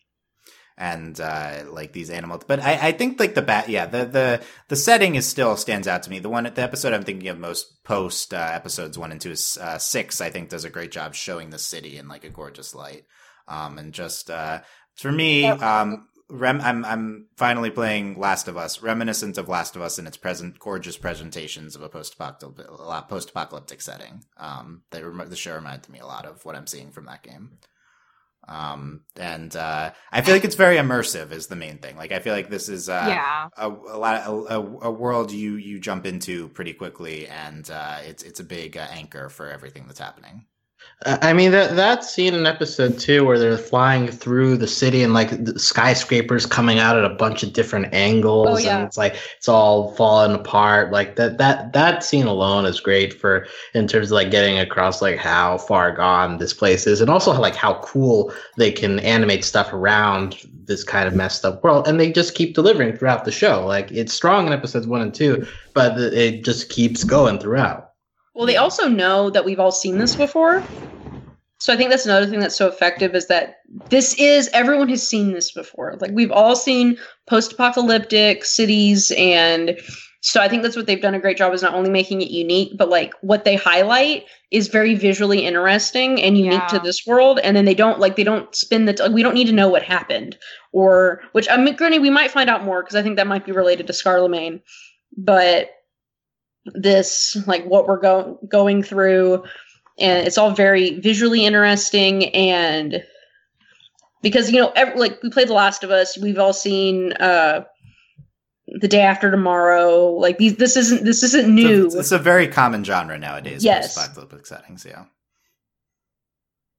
and, uh, like these animals, but I, I think like the bat, yeah, the, the, the setting is still stands out to me. The one at the episode I'm thinking of most post, uh, episodes one and two is, uh, six, I think does a great job showing the city in like a gorgeous light. Um, and just, uh, for me, um, Rem- I'm I'm finally playing Last of Us, reminiscent of Last of Us in its present gorgeous presentations of a post-apocalyptic, post-apocalyptic setting. Um, they rem- the show reminded me a lot of what I'm seeing from that game. Um, and uh, I feel like it's very immersive is the main thing. Like I feel like this is uh, yeah. a, a lot of, a, a world you you jump into pretty quickly, and uh, it's it's a big uh, anchor for everything that's happening. I mean, that that scene in episode two where they're flying through the city and like the skyscrapers coming out at a bunch of different angles, oh, yeah. and it's like it's all falling apart. Like that that that scene alone is great for in terms of like getting across like how far gone this place is, and also like how cool they can animate stuff around this kind of messed up world. And they just keep delivering throughout the show. Like it's strong in episodes one and two, but it just keeps going throughout. Well, they also know that we've all seen this before. So I think that's another thing that's so effective is that this is, everyone has seen this before. Like we've all seen post-apocalyptic cities. And so I think that's what they've done a great job is not only making it unique, but like what they highlight is very visually interesting and unique yeah. to this world. And then they don't like, they don't spin the, t- we don't need to know what happened or, which I mean, granted, we might find out more because I think that might be related to Scarlemagne, but this like what we're going going through, and it's all very visually interesting. And because you know every, like we played The Last of Us, we've all seen uh The Day After Tomorrow, like these this isn't this isn't new. It's a, it's a very common genre nowadays. Yes, post-apocalyptic settings. Yeah.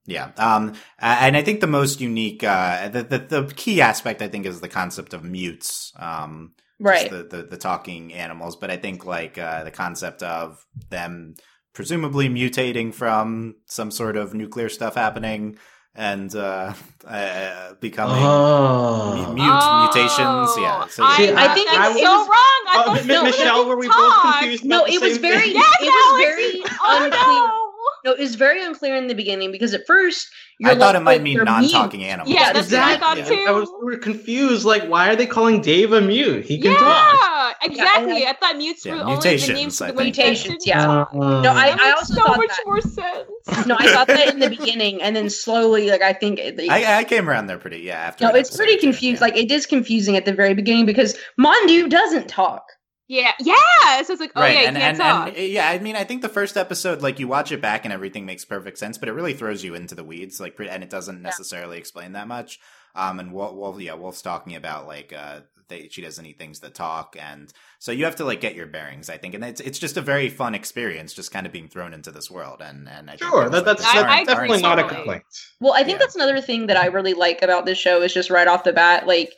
Yeah. Um, and I think the most unique uh the, the the key aspect I think is the concept of mutes. Um Right. The, the, the talking animals. But I think like uh, the concept of them presumably mutating from some sort of nuclear stuff happening and uh, uh, becoming oh. m- mute oh. mutations. Yeah. So, I, yeah. I think it's I, so I was, wrong. I uh, M- no, Michelle, were we talk. both confused? No, it was very, yes, it was very oh, unclear. No. No, it was very unclear in the beginning because at first you're I like, thought it might oh, mean non-talking mute. animals. Yeah, that's exactly. what I thought yeah. too. I was we were confused. Like, why are they calling Dave a mute? He can yeah, talk. Exactly. Yeah, exactly. I thought mutes yeah, were mutations, only the names for mutations. Yeah. Uh, no, I, that I also so thought much that. more sense. No, I thought that in the beginning, and then slowly, like I think it, like, I, I came around there pretty. Yeah, after. No, it's pretty confused. Yeah. Like it is confusing at the very beginning because Mondu doesn't talk. Yeah, yeah. So it's like, oh right. yeah, you and, can't and, talk. And, yeah, I mean, I think the first episode, like, you watch it back and everything makes perfect sense, but it really throws you into the weeds, like, and it doesn't necessarily yeah. explain that much. Um, and Wolf, Wolf, yeah, Wolf's talking about like, uh, they, she doesn't eat things that talk, and so you have to like get your bearings, I think. And it's it's just a very fun experience, just kind of being thrown into this world. And and I sure, think that, that's, that's I, definitely not a complaint. Well, I think yeah. that's another thing that I really like about this show is just right off the bat, like.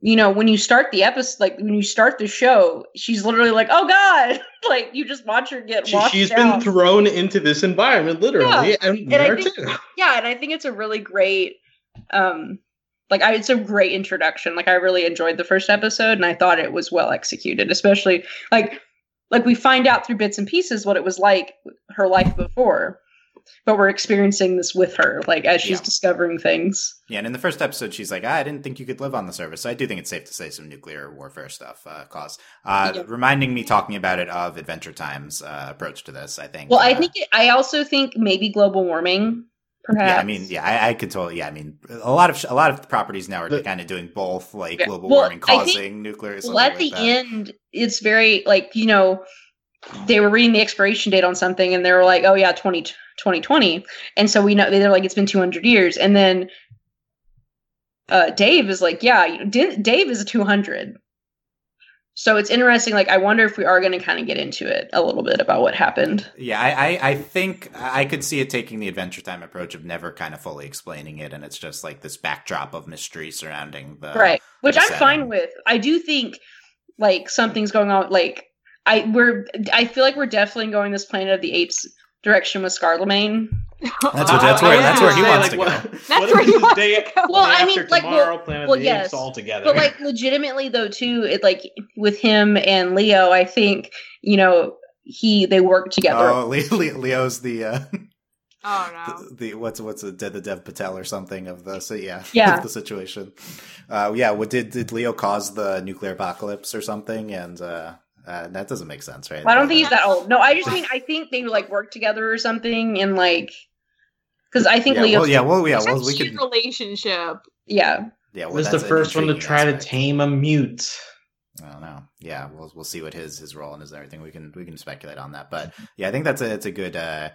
You know, when you start the episode, like when you start the show, she's literally like, "Oh God!" Like you just watch her get. She, she's down. been thrown into this environment, literally, yeah. and, and there think, too. Yeah, and I think it's a really great, um, like I, it's a great introduction. Like I really enjoyed the first episode, and I thought it was well executed, especially like, like we find out through bits and pieces what it was like her life before. But we're experiencing this with her, like, as she's yeah. discovering things. Yeah, and in the first episode, she's like, ah, I didn't think you could live on the surface. So I do think it's safe to say some nuclear warfare stuff uh, caused. Uh, yeah. Reminding me, talking about it, of Adventure Time's uh, approach to this, I think. Well, uh, I think, it, I also think maybe global warming, perhaps. Yeah, I mean, yeah, I, I could totally, yeah, I mean, a lot of a lot of properties now are but, kind of doing both, like, yeah. global well, warming causing think, nuclear. Well, at like the that. end, it's very, like, you know, they were reading the expiration date on something, and they were like, oh, yeah, twenty twenty And so we know they're like, it's been two hundred years And then uh, Dave is like, yeah, you know, D- Dave is two hundred So it's interesting. Like, I wonder if we are going to kind of get into it a little bit about what happened. Yeah, I, I, I think I could see it taking the Adventure Time approach of never kind of fully explaining it. And it's just like this backdrop of mystery surrounding the... Right, which the I'm setting. Fine with. I do think, like, something's going on. Like, I we're I feel like we're definitely going this Planet of the Apes direction with Scarlemagne. That's, what, that's where that's where he wants to go. That's where he wants to go. Well, I mean, like, well, well yes, all together. But like, legitimately though, too, it like with him and Leo, I think you know he they work together. Oh, Leo's the uh, oh no, the, the what's what's the, the Dev Patel or something of the so yeah yeah the situation. Uh, yeah, what did did Leo cause the nuclear apocalypse or something and. Uh, Uh, that doesn't make sense, right? Well, I don't think he's that old. No, I just mean I think they like work together or something, and like because I think yeah, Leo's well, yeah, well, yeah, well, we could relationship. Yeah, yeah. Well, was the first one to try aspect. to tame a mute. I don't know. Yeah, we'll we'll see what his his role and his everything. We can we can speculate on that, but yeah, I think that's a it's a good uh,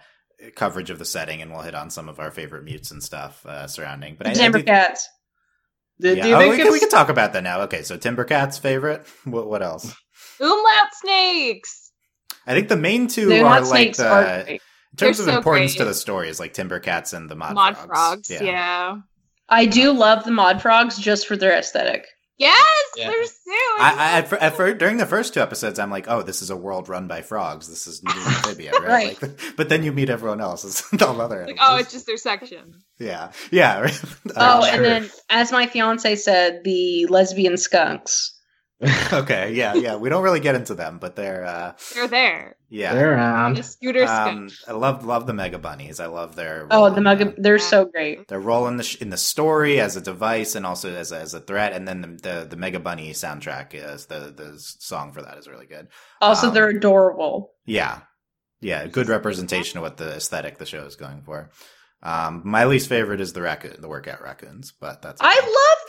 coverage of the setting, and we'll hit on some of our favorite mutes and stuff uh, surrounding. But I, Timber I do, Cats. Do, yeah. do you oh, think we, can, we can talk about that now. Okay, so Timber Cats' favorite. What what else? Umlaut snakes. I think the main two the are like the, are in terms They're of so importance great. to the story is like Timber Cats and the Mod, Mod Frogs. frogs yeah. yeah, I do love the Mod Frogs just for their aesthetic. Yes, yeah. They're so. I, I, at first, during the first two episodes, I'm like, "Oh, this is a world run by frogs. This is New Amphibia, right?" right. Like, but then you meet everyone else. It's all other. Like, oh, it's just their section. Yeah, yeah. Right? Oh, sure. And then, as my fiance said, the lesbian skunks. okay, yeah, yeah. We don't really get into them, but they're uh, they're there. Yeah, they're around. The scooter um, I love love the Mega Bunnies. I love their oh the Mega. They're yeah. so great. Their role in the sh- in the story as a device and also as a, as a threat. And then the, the the Mega Bunny soundtrack is the the song for that is really good. Also, um, they're adorable. Yeah, yeah. Good representation of what the aesthetic the show is going for. Um, my least favorite is the raccoon, the workout raccoons, but that's okay. I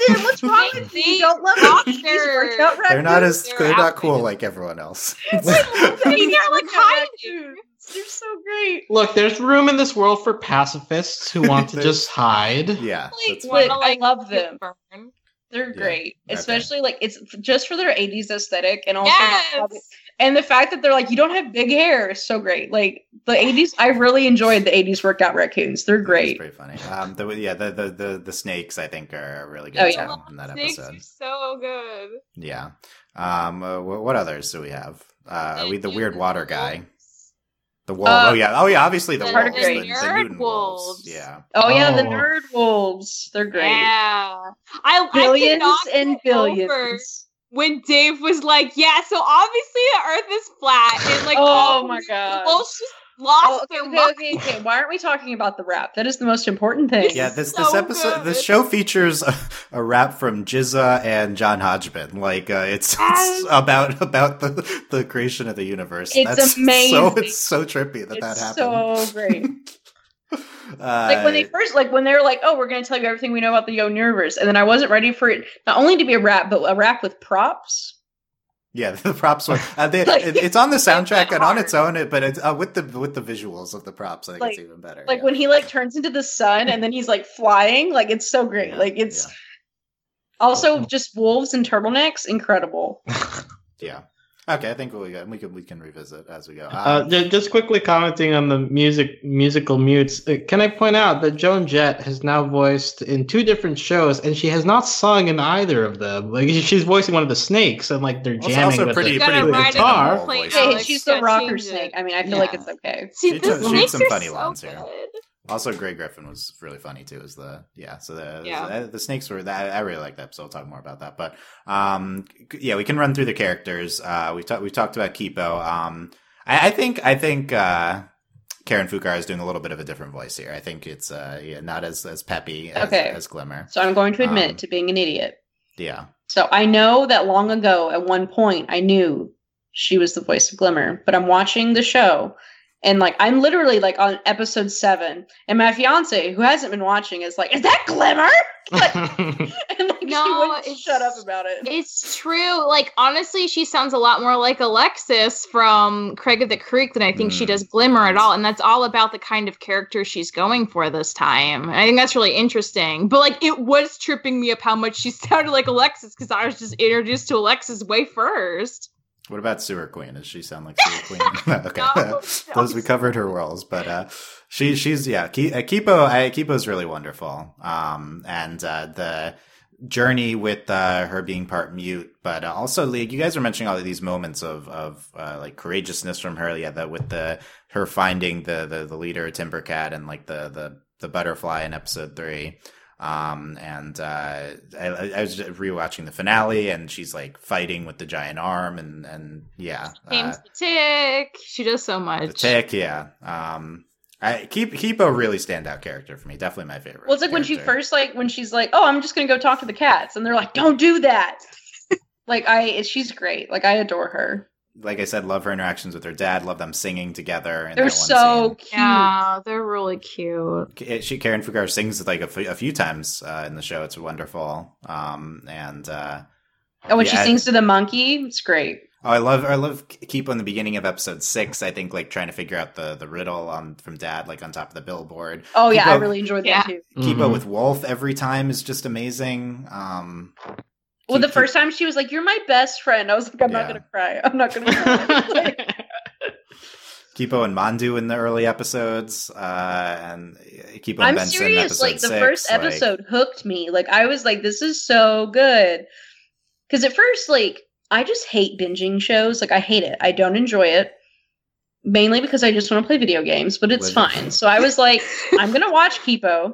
love them. What's wrong with me? You don't love these workout raccoons. They're not as they're, they're not cool them. like everyone else. They're like high dudes. They're so great. Look, there's room in this world for pacifists who want to just hide. Yeah, like, but I love them. Burn. They're great, yeah, especially okay. like it's just for their eighties aesthetic and also. Yes! And the fact that they're like, you don't have big hair is so great. Like the eighties, I really enjoyed the eighties workout raccoons. They're great. That's pretty funny. Um, the, yeah, the, the the the snakes I think are really good. Oh yeah, in that snakes episode. Are so good. Yeah. Um. Uh, what others do we have? Uh, are we the weird water guy? The wolf. Uh, oh yeah. Oh yeah. Obviously the, the wolves. The, the nerd wolves. wolves. Yeah. Oh yeah, oh. The nerd wolves. They're great. Yeah. I billions I cannot and billions. Over. When Dave was like, yeah, so obviously the Earth is flat. And like, oh, oh my God. The wolves just lost oh, okay, their okay, mind. Okay, okay. Why aren't we talking about the rap? That is the most important thing. This yeah, this so this episode, good. This show features a, a rap from G Z A and John Hodgman. Like, uh, it's, it's about about the, the creation of the universe. It's That's amazing. So, it's so trippy that it's that happened. It's so great. Uh, like when they first, like when they were like, "Oh, we're going to tell you everything we know about the Yo universe," and then I wasn't ready for it not only to be a rap, but a rap with props. Yeah, the props were. Uh, they, like, it, it's on the soundtrack and hard. on its own, it, but it's uh, with the with the visuals of the props. I think like, it's even better. Like yeah. when he like turns into the sun and then he's like flying, like it's so great. Yeah, like it's yeah. also just wolves and turtlenecks, incredible. yeah. Okay, I think we we can we can revisit as we go. Um, uh, just quickly commenting on the music musical mutes. Uh, can I point out that Joan Jett has now voiced in two different shows, and she has not sung in either of them. Like she's voicing one of the snakes, and like they're jamming also, also with pretty, the, pretty with the guitar. Hey, Alex, she's the rocker snake. I mean, I feel yeah. like it's okay. See, she does she some funny so lines good. here. Also, Grey Griffin was really funny too. Is the yeah? So the yeah. the, the snakes were that I really like that. So we'll talk more about that. But um, yeah, we can run through the characters. Uh, we talked we talked about Kipo. Um, I, I think I think uh, Karen Fukuhara is doing a little bit of a different voice here. I think it's uh, yeah, not as as peppy as, okay. as Glimmer. So I'm going to admit um, to being an idiot. Yeah. So I know that long ago at one point I knew she was the voice of Glimmer, but I'm watching the show. And like, I'm literally like on episode seven, and my fiance, who hasn't been watching, is like, "Is that Glimmer?" Like, and like, no, she wouldn't shut up about it. It's true. Like, honestly, she sounds a lot more like Alexis from Craig of the Creek than I think mm. she does Glimmer at all. And that's all about the kind of character she's going for this time. And I think that's really interesting. But like, it was tripping me up how much she sounded like Alexis, because I was just introduced to Alexis way first. What about Sewer Queen? Does she sound like Sewer Queen? Okay, no, those we covered her roles, but uh, she she's yeah. Ki- uh, Kipo I, Kipo's really wonderful, um, and uh, the journey with uh, her being part mute, but uh, also like you guys were mentioning all of these moments of of uh, like courageousness from her. Yeah, that with the her finding the the, the leader Timbercat and like the, the the butterfly in episode three. Um, and, uh, I, I was rewatching the finale, and she's like fighting with the giant arm and, and yeah. Uh, the tick. She does so much. The tick. Yeah. Um, I keep, keep a really standout character for me. Definitely my favorite. Well, it's like character. When she first, like, when she's like, "Oh, I'm just going to go talk to the cats." And they're like, "Don't do that." Like I, she's great. Like I adore her. Like I said, love her interactions with her dad. Love them singing together. In they're that one so scene. Cute. Yeah, they're really cute. She Karen Fukuhara sings like a, f- a few times uh, in the show. It's wonderful. Um, and uh, oh, when yeah, she sings to the monkey, it's great. Oh, I love I love Kipo in the beginning of episode six. I think like trying to figure out the, the riddle on from Dad, like on top of the billboard. Oh Kipo, yeah, I really enjoyed that too. Kipo mm-hmm. with Wolf every time is just amazing. Um, Well, the first time she was like, "You're my best friend," I was like, "I'm yeah. not gonna cry. I'm not gonna cry." Like, Kipo and Mandu in the early episodes, uh, and Kipo. I'm and Benson serious. Episode like the six, first like... episode hooked me. Like I was like, "This is so good." Because at first, like I just hate binging shows. Like I hate it. I don't enjoy it. Mainly because I just want to play video games, but it's Literally. fine. So I was like, "I'm gonna watch Kipo."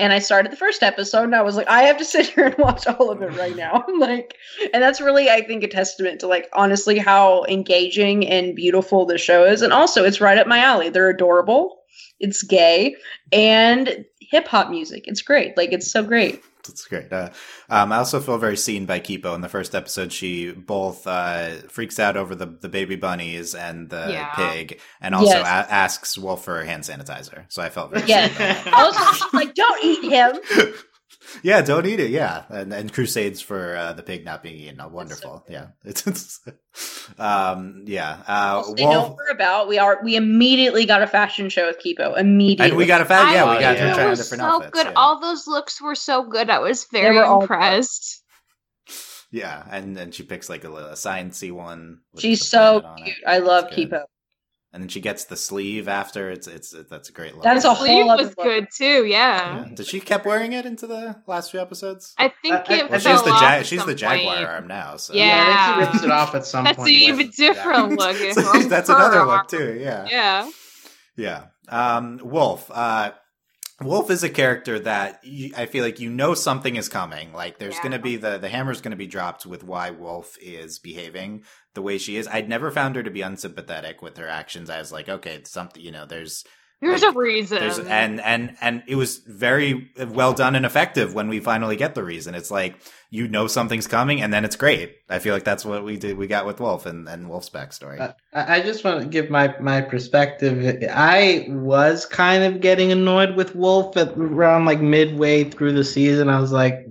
And I started the first episode, and I was like, I have to sit here and watch all of it right now. Like, and that's really, I think, a testament to, like, honestly, how engaging and beautiful the show is. And also, it's right up my alley. They're adorable. It's gay. And hip-hop music. It's great. Like, it's so great. It's great. Uh, um, I also feel very seen by Kipo. In the first episode, she both uh, freaks out over the, the baby bunnies and the yeah. pig, and also yes. a- asks Wolf for hand sanitizer. So I felt very yes. seen by that. Also, she's like, "Don't eat him." Yeah, don't eat it. Yeah, and, and crusades for uh, the pig not being eaten. Oh, wonderful. So yeah, it's, it's um, yeah. Uh, well, they Wolf... know what we're about. We are. We immediately got a fashion show with Kipo. Immediately, and we got a fashion. Yeah, we got yeah. to try different so outfits. Good. Yeah. All those looks were so good. I was very impressed. Yeah, and then she picks like a, a sciencey one. She's so cute. It. I love Kipo. And then she gets the sleeve after. It's it's it, that's a great look. That's a whole lot was look. Good too. Yeah. yeah. Did she kept wearing it into the last few episodes? I think uh, it. Well, she's the ja- she's the jaguar point. Arm now. So yeah, yeah I think she rips it off at some that's point. That's an even different look. So that's another arm. Look too. Yeah. Yeah. Yeah. Um, Wolf. Uh, Wolf is a character that you, I feel like you know something is coming. Like there's yeah. going to be the the hammer's going to be dropped with why Wolf is behaving the way she is. I'd never found her to be unsympathetic with her actions. I was like, okay, it's something, you know, there's there's like, a reason. There's, and and and it was very well done and effective when we finally get the reason. It's like you know something's coming, and then it's great. I feel like that's what we did. We got with Wolf and, and Wolf's backstory. Uh, I just want to give my my perspective. I was kind of getting annoyed with Wolf at around like midway through the season. I was like,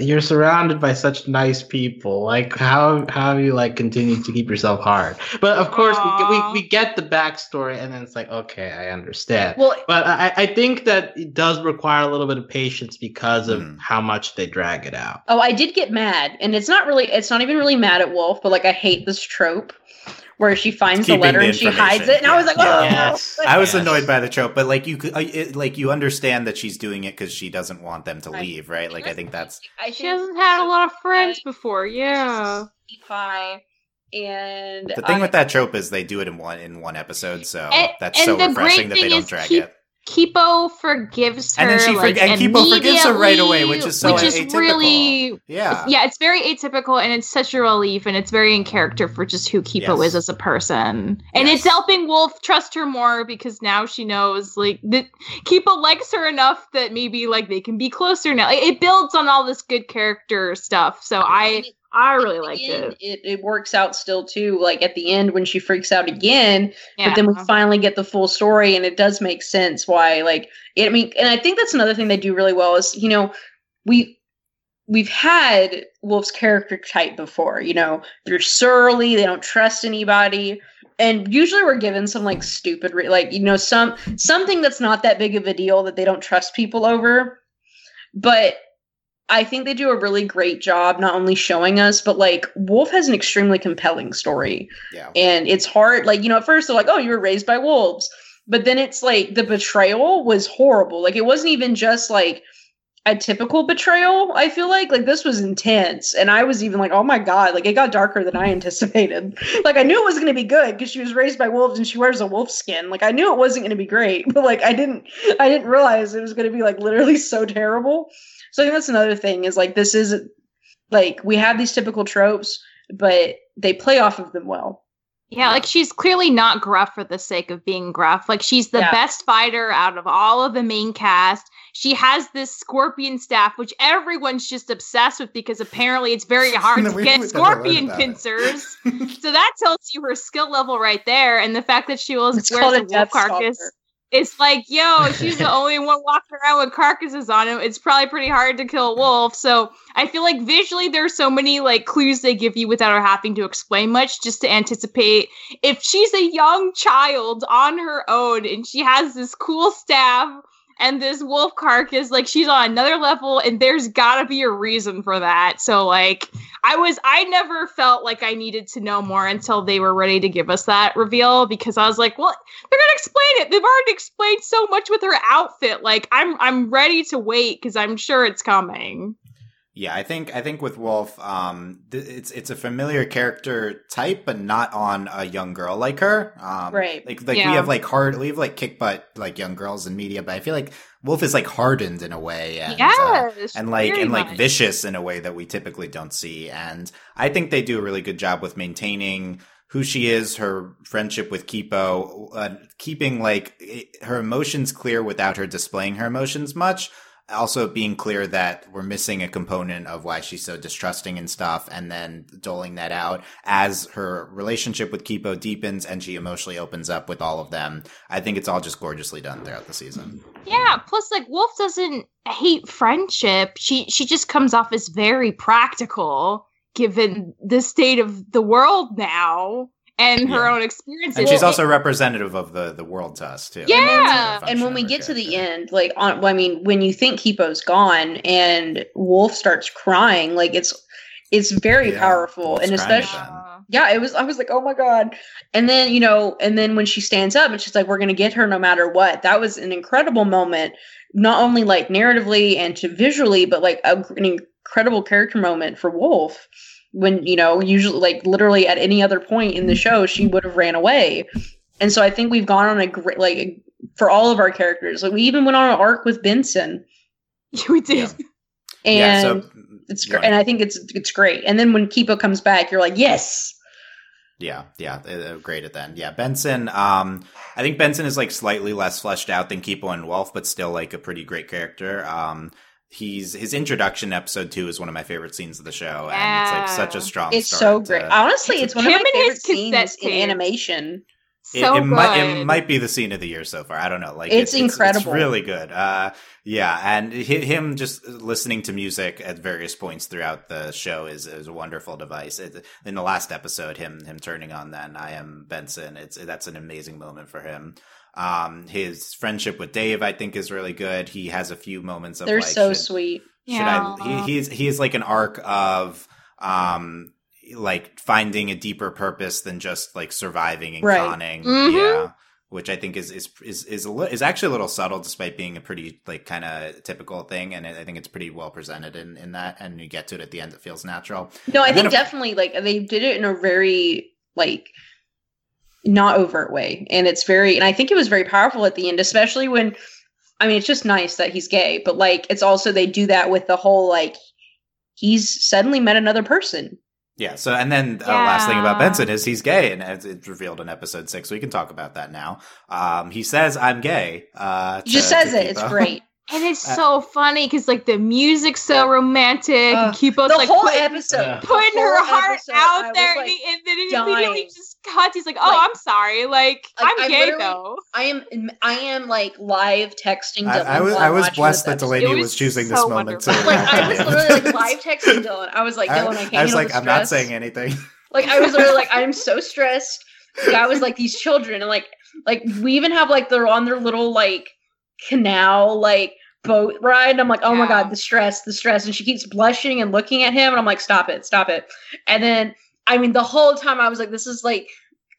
"You're surrounded by such nice people. Like, how how do you like continue to keep yourself hard?" But of course, we, we we get the backstory, and then it's like, okay, I understand. Well, but I I think that it does require a little bit of patience because of hmm. how much they drag it out. Oh, I. did get mad, and it's not really it's not even really mad at Wolf, but like I hate this trope where she finds the letter the and she hides it, and yeah. I was like, yeah. oh yes. I was yes. annoyed by the trope, but like you could it, like you understand that she's doing it because she doesn't want them to right. leave, right? Like I think that's I she hasn't had a lot of friends before. Yeah, Spotify. And the thing I, with that trope is they do it in one in one episode, so and, that's so refreshing that they don't drag keep- it Kipo forgives her, and then she forg- like, and Kipo forgives her right away, which is so which is atypical. Really, yeah, yeah, it's very atypical, and it's such a relief, and it's very in character for just who Kipo yes. is as a person, and yes. it's helping Wolf trust her more because now she knows like that Kipo likes her enough that maybe like they can be closer now. It builds on all this good character stuff, so I I really liked it. it. It works out still, too. Like, at the end, when she freaks out again, yeah. but then we finally get the full story, and it does make sense why, like, it, I mean, and I think that's another thing they do really well is, you know, we... We've had Wolf's character type before, you know, they're surly, they don't trust anybody. And usually we're given some like stupid, re- like, you know, some, something that's not that big of a deal that they don't trust people over. But I think they do a really great job, not only showing us, but like Wolf has an extremely compelling story. Yeah. And it's hard. Like, you know, at first they're like, oh, you were raised by wolves. But then it's like the betrayal was horrible. Like it wasn't even just like, a typical betrayal, I feel like. Like, this was intense. And I was even like, oh my god, like, it got darker than I anticipated. Like, I knew it was going to be good, because she was raised by wolves and she wears a wolf skin. Like, I knew it wasn't going to be great, but, like, I didn't, I didn't realize it was going to be, like, literally so terrible. So I think that's another thing, is, like, this is, like, we have these typical tropes, but they play off of them well. Yeah, like, she's clearly not gruff for the sake of being gruff. Like, she's the yeah. best fighter out of all of the main cast. She has this scorpion staff, which everyone's just obsessed with because apparently it's very hard no, to we, get we scorpion pincers. So that tells you her skill level right there. And the fact that she was it's wears a wolf carcass, stalker. It's like, yo, she's the only one walking around with carcasses on him. It's probably pretty hard to kill a wolf. So I feel like visually there's so many like clues they give you without her having to explain much, just to anticipate if she's a young child on her own and she has this cool staff and this wolf carcass, like, she's on another level, and there's gotta be a reason for that. So, like, I was, I never felt like I needed to know more until they were ready to give us that reveal, because I was like, well, they're gonna explain it. They've already explained so much with her outfit. Like, I'm, I'm ready to wait, because I'm sure it's coming. Yeah, I think, I think with Wolf, um, th- it's, it's a familiar character type, but not on a young girl like her. Um, right. Like, like yeah. we have like hard, we have like kick butt, like young girls in media, but I feel like Wolf is like hardened in a way and, yes, uh, and like, and like much. vicious in a way that we typically don't see. And I think they do a really good job with maintaining who she is, her friendship with Kipo, uh, keeping like it, her emotions clear without her displaying her emotions much. Also being clear that we're missing a component of why she's so distrusting and stuff, and then doling that out as her relationship with Kipo deepens and she emotionally opens up with all of them. I think it's all just gorgeously done throughout the season. Yeah, plus, like, Wolf doesn't hate friendship. She she just comes off as very practical, given the state of the world now. And her yeah. own experiences. And she's also representative of the, the world to us, too. Yeah. And when we get character. to the end, like, on, I mean, when you think Kipo's gone and Wolf starts crying, like, it's it's very yeah. powerful. Wolf's and especially, crying, yeah, it was, I was like, oh my God. And then, you know, and then when she stands up and she's like, we're going to get her no matter what. That was an incredible moment, not only like narratively and to visually, but like a, an incredible character moment for Wolf. When, you know, usually, like, literally at any other point in the show, she would have ran away. And so I think we've gone on a great, like, for all of our characters. Like, we even went on an arc with Benson. We did. Yeah. And yeah, so, it's great. And I think it's it's great. And then when Kipo comes back, you're like, yes! Yeah, yeah, great at that. Yeah, Benson, um, I think Benson is, like, slightly less fleshed out than Kipo and Wolf, but still, like, a pretty great character. Um He's his introduction episode two is one of my favorite scenes of the show, and yeah. it's like such a strong. It's start so great. To, Honestly, it's, it's one of my favorite scenes in animation. So it, it might it might be the scene of the year so far. I don't know. Like it's, it's incredible. It's, it's really good. Uh, yeah, and him just listening to music at various points throughout the show is, is a wonderful device. It, in the last episode, him him turning on then I Am Benson. It's that's an amazing moment for him. Um, his friendship with Dave, I think, is really good. He has a few moments of they're like, so should, sweet. Should yeah, I, he, he's he's like an arc of um, like finding a deeper purpose than just like surviving and right. conning, mm-hmm. yeah. Which I think is is is is, a li- is actually a little subtle, despite being a pretty like kind of typical thing. And I think it's pretty well presented in, in that. And you get to it at the end; it feels natural. No, I and think a- definitely like they did it in a very like. not overt way. And it's very, and I think it was very powerful at the end, especially when, I mean, it's just nice that he's gay, but like, it's also, they do that with the whole, like, he's suddenly met another person. Yeah. So, and then uh, yeah. last thing about Benson is he's gay, and as it's revealed in episode six, we can talk about that now. Um, he says, I'm gay. Uh, to, he just says it. It's great. And it's uh, so funny because, like, the music's so romantic. Uh, Kipo's, the like, whole putting, episode, putting whole her heart episode, out I there, was, like, and then it immediately just cuts. He's like, "Oh, like, I'm sorry. Like, like I'm I gay though." I am. I am like live texting. I, Dylan I was. I was blessed that Delaney was, was choosing so this moment. So like, I was literally like live texting Dylan. I was like, Dylan, I, I can't. I was like, I'm not saying anything. Like, I was literally like, I'm so stressed. Like, I was like, these children, and like, like we even have like they're on their little like canal like boat ride, and I'm like, oh my god, the stress, the stress, and she keeps blushing and looking at him, and I'm like, stop it, stop it. And then, I mean, the whole time I was like, this is like,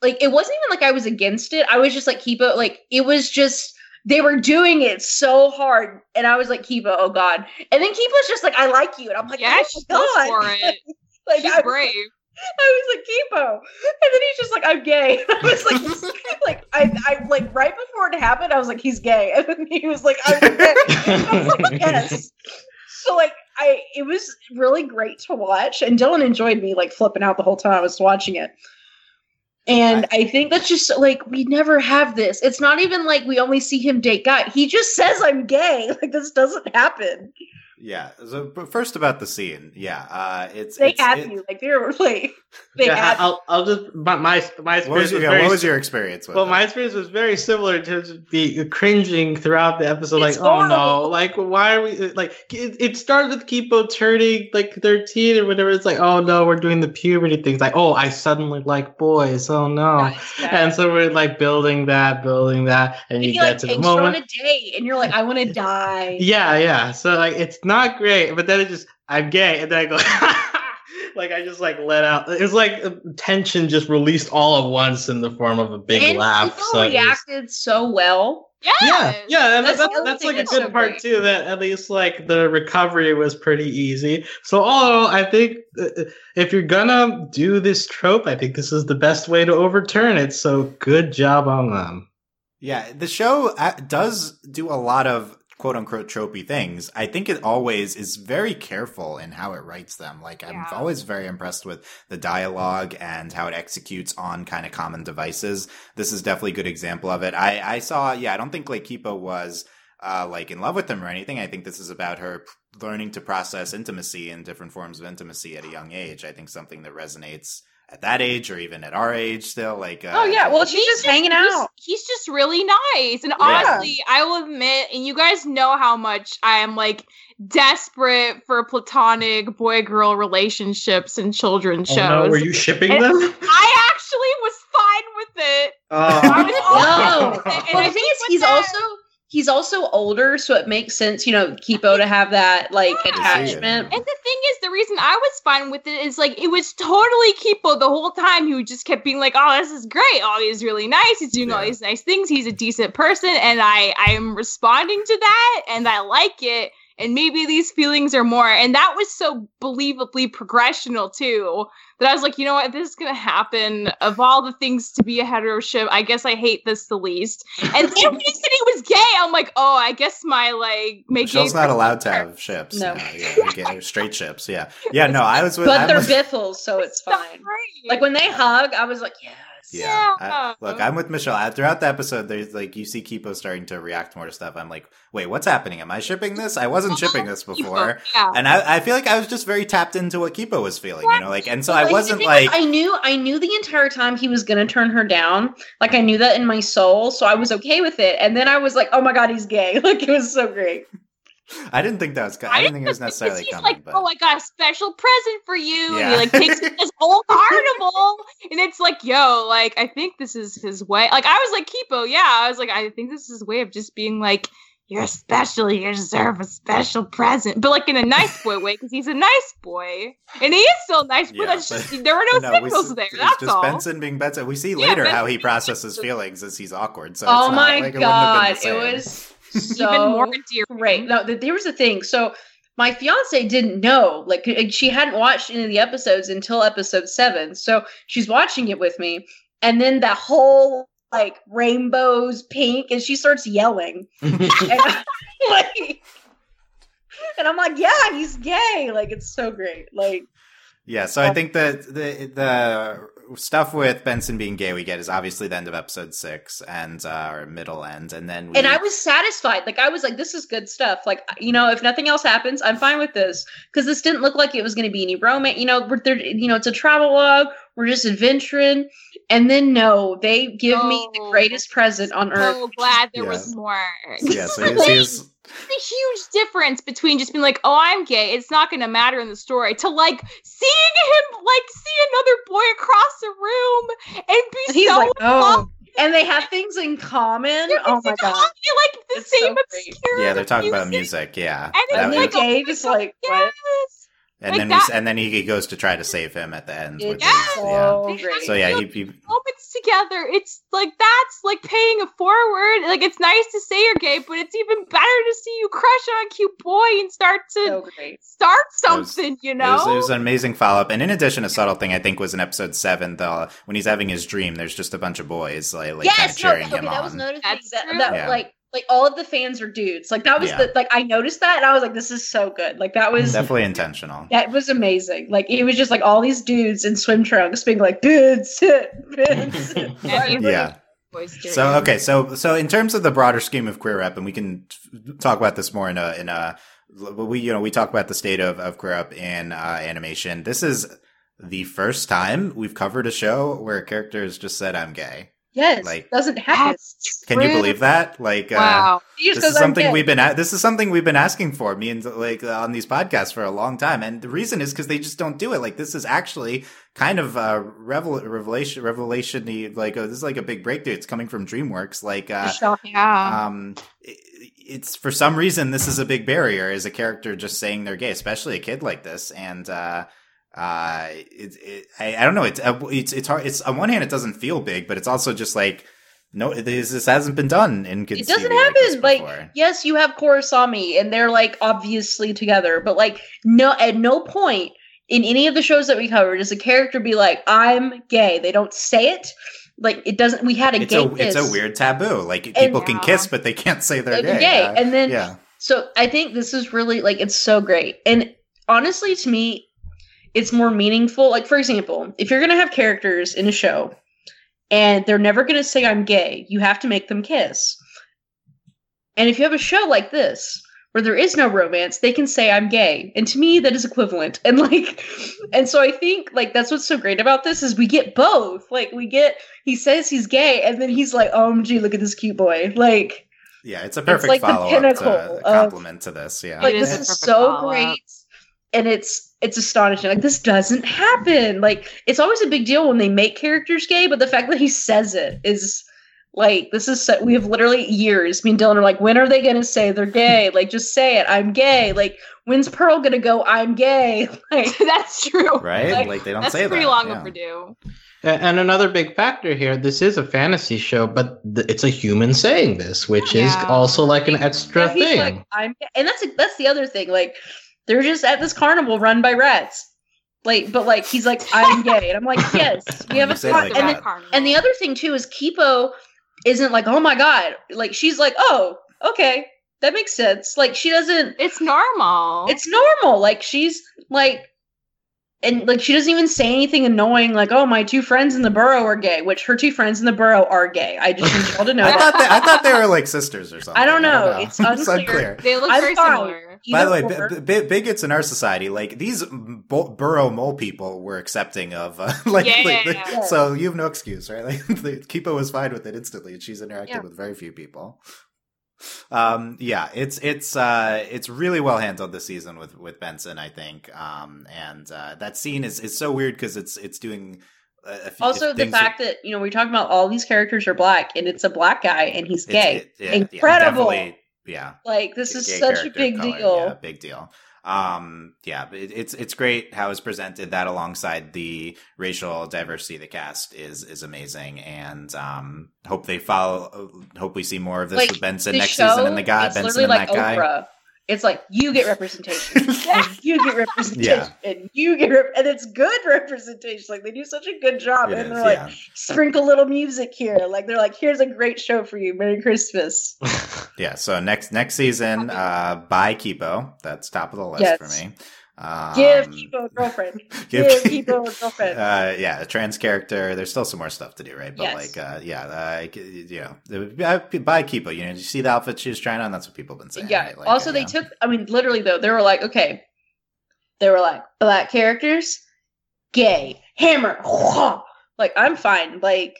like it wasn't even like I was against it. I was just like, Kipo, like it was just they were doing it so hard, and I was like, Kipo, oh god. And then Kipo's just like, I like you, and I'm like, yeah, oh my god, for it. Like, she's I, brave. I was like, Kipo, and then he's just like, I'm gay. I was like, like I, I like right before it happened, I was like, he's gay, and then he was like, I'm gay. I was like, yes. So like, I it was really great to watch, and Dylan enjoyed me like flipping out the whole time I was watching it. And I think that's just like we never have this. It's not even like we only see him date guy. He just says I'm gay. Like this doesn't happen. Yeah. So, but first about the scene. Yeah. Uh, it's they it's, add it, you like they were like they yeah, add. I'll, I'll just my my, my experience. What was, was yeah, very, what was your experience with? Well, that? My experience was very similar in terms of the cringing throughout the episode. It's like, horrible. Oh no, like why are we like? It, it started with Kipo turning like thirteen or whatever. It's like, oh no, we're doing the puberty things. Like, oh, I suddenly like boys. Oh no, nice, and so we're like building that, building that, and, and you get like, to the moment. On a date, and you're like, I want to die. Yeah, yeah. So like it's not. Not great, but then it just I'm gay, and then I go like I just like let out. It was like tension just released all at once in the form of a big and laugh. People so reacted was, so well. Yeah, yeah, yeah and that's that's, that's, that's like that's a good so part great. Too. That at least like the recovery was pretty easy. So although I think uh, if you're gonna do this trope, I think this is the best way to overturn it. So good job on them. Yeah, the show does do a lot of quote-unquote tropey things. I think it always is very careful in how it writes them. Like, yeah. I'm always very impressed with the dialogue and how it executes on kind of common devices. This is definitely a good example of it. I, I saw, yeah, I don't think, like, Kipo was, uh, like, in love with him or anything. I think this is about her p- learning to process intimacy and different forms of intimacy at a young age. I think something that resonates at that age or even at our age still like uh, oh yeah well she's just, just hanging out he's, he's just really nice and yeah. Honestly I will admit, and you guys know how much I am like desperate for platonic boy girl relationships and children's shows. Oh, no. Were you shipping and them? I actually was fine with it. Uh, I was all no. Fine with it. And well, I think he's that, also he's also older, so it makes sense, you know, Kipo to have that, like, yeah. attachment. And the thing is, the reason I was fine with it is, like, it was totally Kipo the whole time. He just kept being like, oh, this is great. Oh, he's really nice. He's doing yeah. all these nice things. He's a decent person. And I, I am responding to that, and I like it. And maybe these feelings are more. And that was so believably progressional, too, that I was like, you know what? This is going to happen. Of all the things to be a hetero ship, I guess I hate this the least. And then when he said he was gay, I'm like, oh, I guess my, like, make Michelle's not allowed to have ships. No. no yeah, gay, straight ships, yeah. Yeah, no, I was with... But I they're was, Biffles, so it's fine. Like, when they hug, I was like, yeah. Yeah, yeah. I, look, I'm with Michelle. I, throughout the episode, there's like you see Kipo starting to react more to stuff. I'm like, wait, what's happening? Am I shipping this? I wasn't shipping this before, Kipo, yeah. and I, I feel like I was just very tapped into what Kipo was feeling, you know, like, and so I wasn't like I knew, I knew the entire time he was gonna turn her down. Like I knew that in my soul, so I was okay with it. And then I was like, oh my god, he's gay! Like it was so great. I didn't think that was. I didn't think it was necessarily he's coming. Like, but... oh, I got a special present for you. Yeah. And he like takes this whole carnival, and it's like, yo, like I think this is his way. Like I was like, Kipo, yeah, I was like, I think this is his way of just being like, you're special, you deserve a special present, but like in a nice boy way because he's a nice boy, and he is still a nice. Boy, yeah, that's but just, there were no, no signals we, there. It's that's just all. Benson being Benson. We see yeah, later Benson how he processes feelings as he's awkward. So oh it's not, my like, god, it, it was. So even more endearing. Right. Now, there was a thing. So my fiance didn't know, like she hadn't watched any of the episodes until episode seven. So she's watching it with me. And then that whole like rainbows pink and she starts yelling. and, I'm like, and I'm like, yeah, he's gay. Like, it's so great. Like, yeah. So um, I think that the, the, stuff with Benson being gay we get is obviously the end of episode six and uh, our middle end. And then we... And I was satisfied. Like, I was like, this is good stuff. Like, you know, if nothing else happens, I'm fine with this. Because this didn't look like it was going to be any romance. You know, we're there, you know, it's a travel log. We're just adventuring. And then, no, they give oh, me the greatest present on earth. So glad there yeah. was more. Yeah, so he's, he's... It's a huge difference between just being like, oh, I'm gay, it's not going to matter in the story, to like seeing him like see another boy across the room and be and he's so like, oh. And they have things in common. They're oh my god! They like the it's same so obscure. Yeah, they're talking music. about music. Yeah, and it's and like, Dave is like, yes. What? And like then that, we, and then he goes to try to save him at the end. With yes. his, yeah. Great. So yeah, he, he moments together. It's like that's like paying it forward. Like it's nice to say you're gay, but it's even better to see you crush on a cute boy and start to so start something. It was, you know, it was, it was an amazing follow up. And in addition, a subtle thing I think was in episode seven, though, when he's having his dream, there's just a bunch of boys like, like yes, kind of cheering no, okay, him that was on. Another thing that's that, that yeah. like. Like, all of the fans are dudes. Like, that was yeah. the, like, I noticed that, and I was like, this is so good. Like, that was... Definitely intentional. That was amazing. Like, it was just, like, all these dudes in swim trunks being like, dudes, dudes. Yeah. So, okay, so so in terms of the broader scheme of queer rep, and we can t- talk about this more in a... in a we, you know, we talk about the state of, of queer rep in uh, animation. This is the first time we've covered a show where a character has just said, I'm gay. Yes, like, doesn't happen. Can you believe that? Like, wow. uh, this is something I'm we've been a- this is something we've been asking for me and like uh, on these podcasts for a long time, and the reason is because they just don't do it. Like, this is actually kind of uh, revel- revelation, revelation-y, like oh, this is like a big breakthrough. It's coming from DreamWorks. Like, uh, yeah. um, it, it's for some reason this is a big barrier is a character just saying they're gay, especially a kid like this, and. uh uh it, it I, I don't know it's it's it's hard it's on one hand it doesn't feel big, but it's also just like no this, this hasn't been done in kids. It doesn't happen like, like yes you have Kurosami and they're like obviously together, but like no at no point in any of the shows that we covered does a character be like I'm gay. They don't say it. Like it doesn't we had a it's gay a, kiss. It's a weird taboo like and, people can yeah. kiss but they can't say they're gay, gay. Uh, and then yeah. So I think this is really like it's so great, and honestly to me it's more meaningful. Like, for example, if you're going to have characters in a show and they're never going to say I'm gay, you have to make them kiss. And if you have a show like this where there is no romance, they can say I'm gay. And to me, that is equivalent. And like, and so I think like, that's what's so great about this is we get both. Like we get, he says he's gay and then he's like, O M G, look at this cute boy. Like, yeah, it's a perfect it's like follow-up to a compliment of, to this. Yeah. Like this is, is so follow-up. Great. And it's, it's astonishing. Like, this doesn't happen. Like, it's always a big deal when they make characters gay, but the fact that he says it is, like, this is, so, we have literally years, me and Dylan are like, when are they going to say they're gay? Like, just say it. I'm gay. Like, when's Pearl going to go, I'm gay? Like, that's true. Right? Like, like they don't say that. That's pretty long yeah. overdue. And another big factor here, this is a fantasy show, but th- it's a human saying this, which yeah. is also, like, an extra yeah, thing. Like, I'm gay. And that's that's the other thing, like, they're just at this carnival run by rats. Like, but like, he's like, I'm gay. And I'm like, yes, we have a car- like and, the, and the other thing too is Kipo isn't like, oh my God. Like, she's like, oh, okay. That makes sense. Like she doesn't. It's normal. It's normal. Like she's like, and like, she doesn't even say anything annoying. Like, oh, my two friends in the borough are gay, which her two friends in the borough are gay. I just need y'all to know. I, thought they, I thought they were like sisters or something. I don't know. I don't know. It's, unclear. It's unclear. They look very similar. By the way, b- b- bigots in our society, like these bo- borough mole people were accepting of, uh, like, yeah, like yeah, yeah. so you have no excuse, right? Like, Kipo was fine with it instantly, and she's interacted yeah. with very few people. Um, yeah, it's it's uh, it's really well handled this season with, with Benson, I think. Um, and uh, that scene is, is so weird because it's it's doing. Uh, also, the fact are, that you know we're talking about all these characters are black, and it's a black guy, and he's gay. It, it, it, Incredible. Yeah, Yeah. Like this is such a big color. deal. Yeah, big deal. Um yeah, it, it's it's great how it's presented. That alongside the racial diversity of the cast is is amazing, and um hope they follow hope we see more of this like, with Benson next show, season and the guy Benson and like that guy. Oprah. It's like you get representation. and you get representation yeah. and you get rep- and it's good representation. Like they do such a good job it and is, they're like yeah. sprinkle little music here. Like they're like here's a great show for you. Merry Christmas. Yeah, so next next season, uh, by Kipo. That's top of the list yes. for me. Um, give Kipo a girlfriend. Give Kipo a girlfriend. Uh, yeah, a trans character. There's still some more stuff to do, right? But yes. like, uh, yeah, like, you know, buy Kipo. You know, did you see the outfit she was trying on? That's what people have been saying. Yeah. Right? Like, also, uh, they yeah. took. I mean, literally though, they were like, okay, they were like black characters, gay, hammer, like I'm fine. Like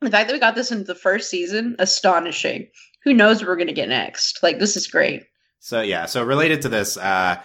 the fact that we got this in the first season, astonishing. Who knows what we're gonna get next? Like this is great. So yeah, so related to this, uh.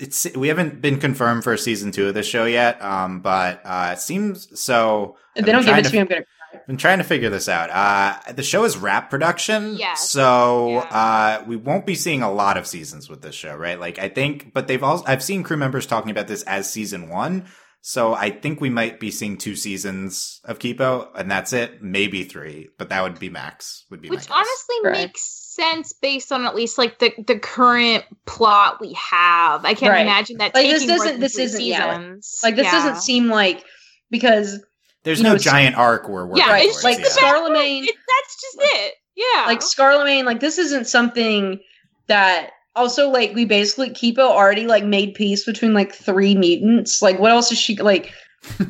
It's we haven't been confirmed for season two of this show yet, um, but uh, it seems so. If they don't give it to me, I'm gonna cry. I've been trying to figure this out. Uh, the show is wrap production, yeah. So yeah. Uh, we won't be seeing a lot of seasons with this show, right? Like I think, but they've also I've seen crew members talking about this as season one, so I think we might be seeing two seasons of Kipo, and that's it. Maybe three, but that would be max. Would be which my honestly guess. Makes. Right. Sense based on at least like the, the current plot we have. I can't right. imagine that like taking this doesn't this isn't seasons. Yeah. Like this yeah. doesn't seem like because there's no know, giant so, arc we're working. Yeah, right. it's like yeah. Scarlemagne. It, that's just like, it. Yeah, like Scarlemagne. Like this isn't something that also like we basically Kipo already like made peace between like three mutants. Like what else is she like?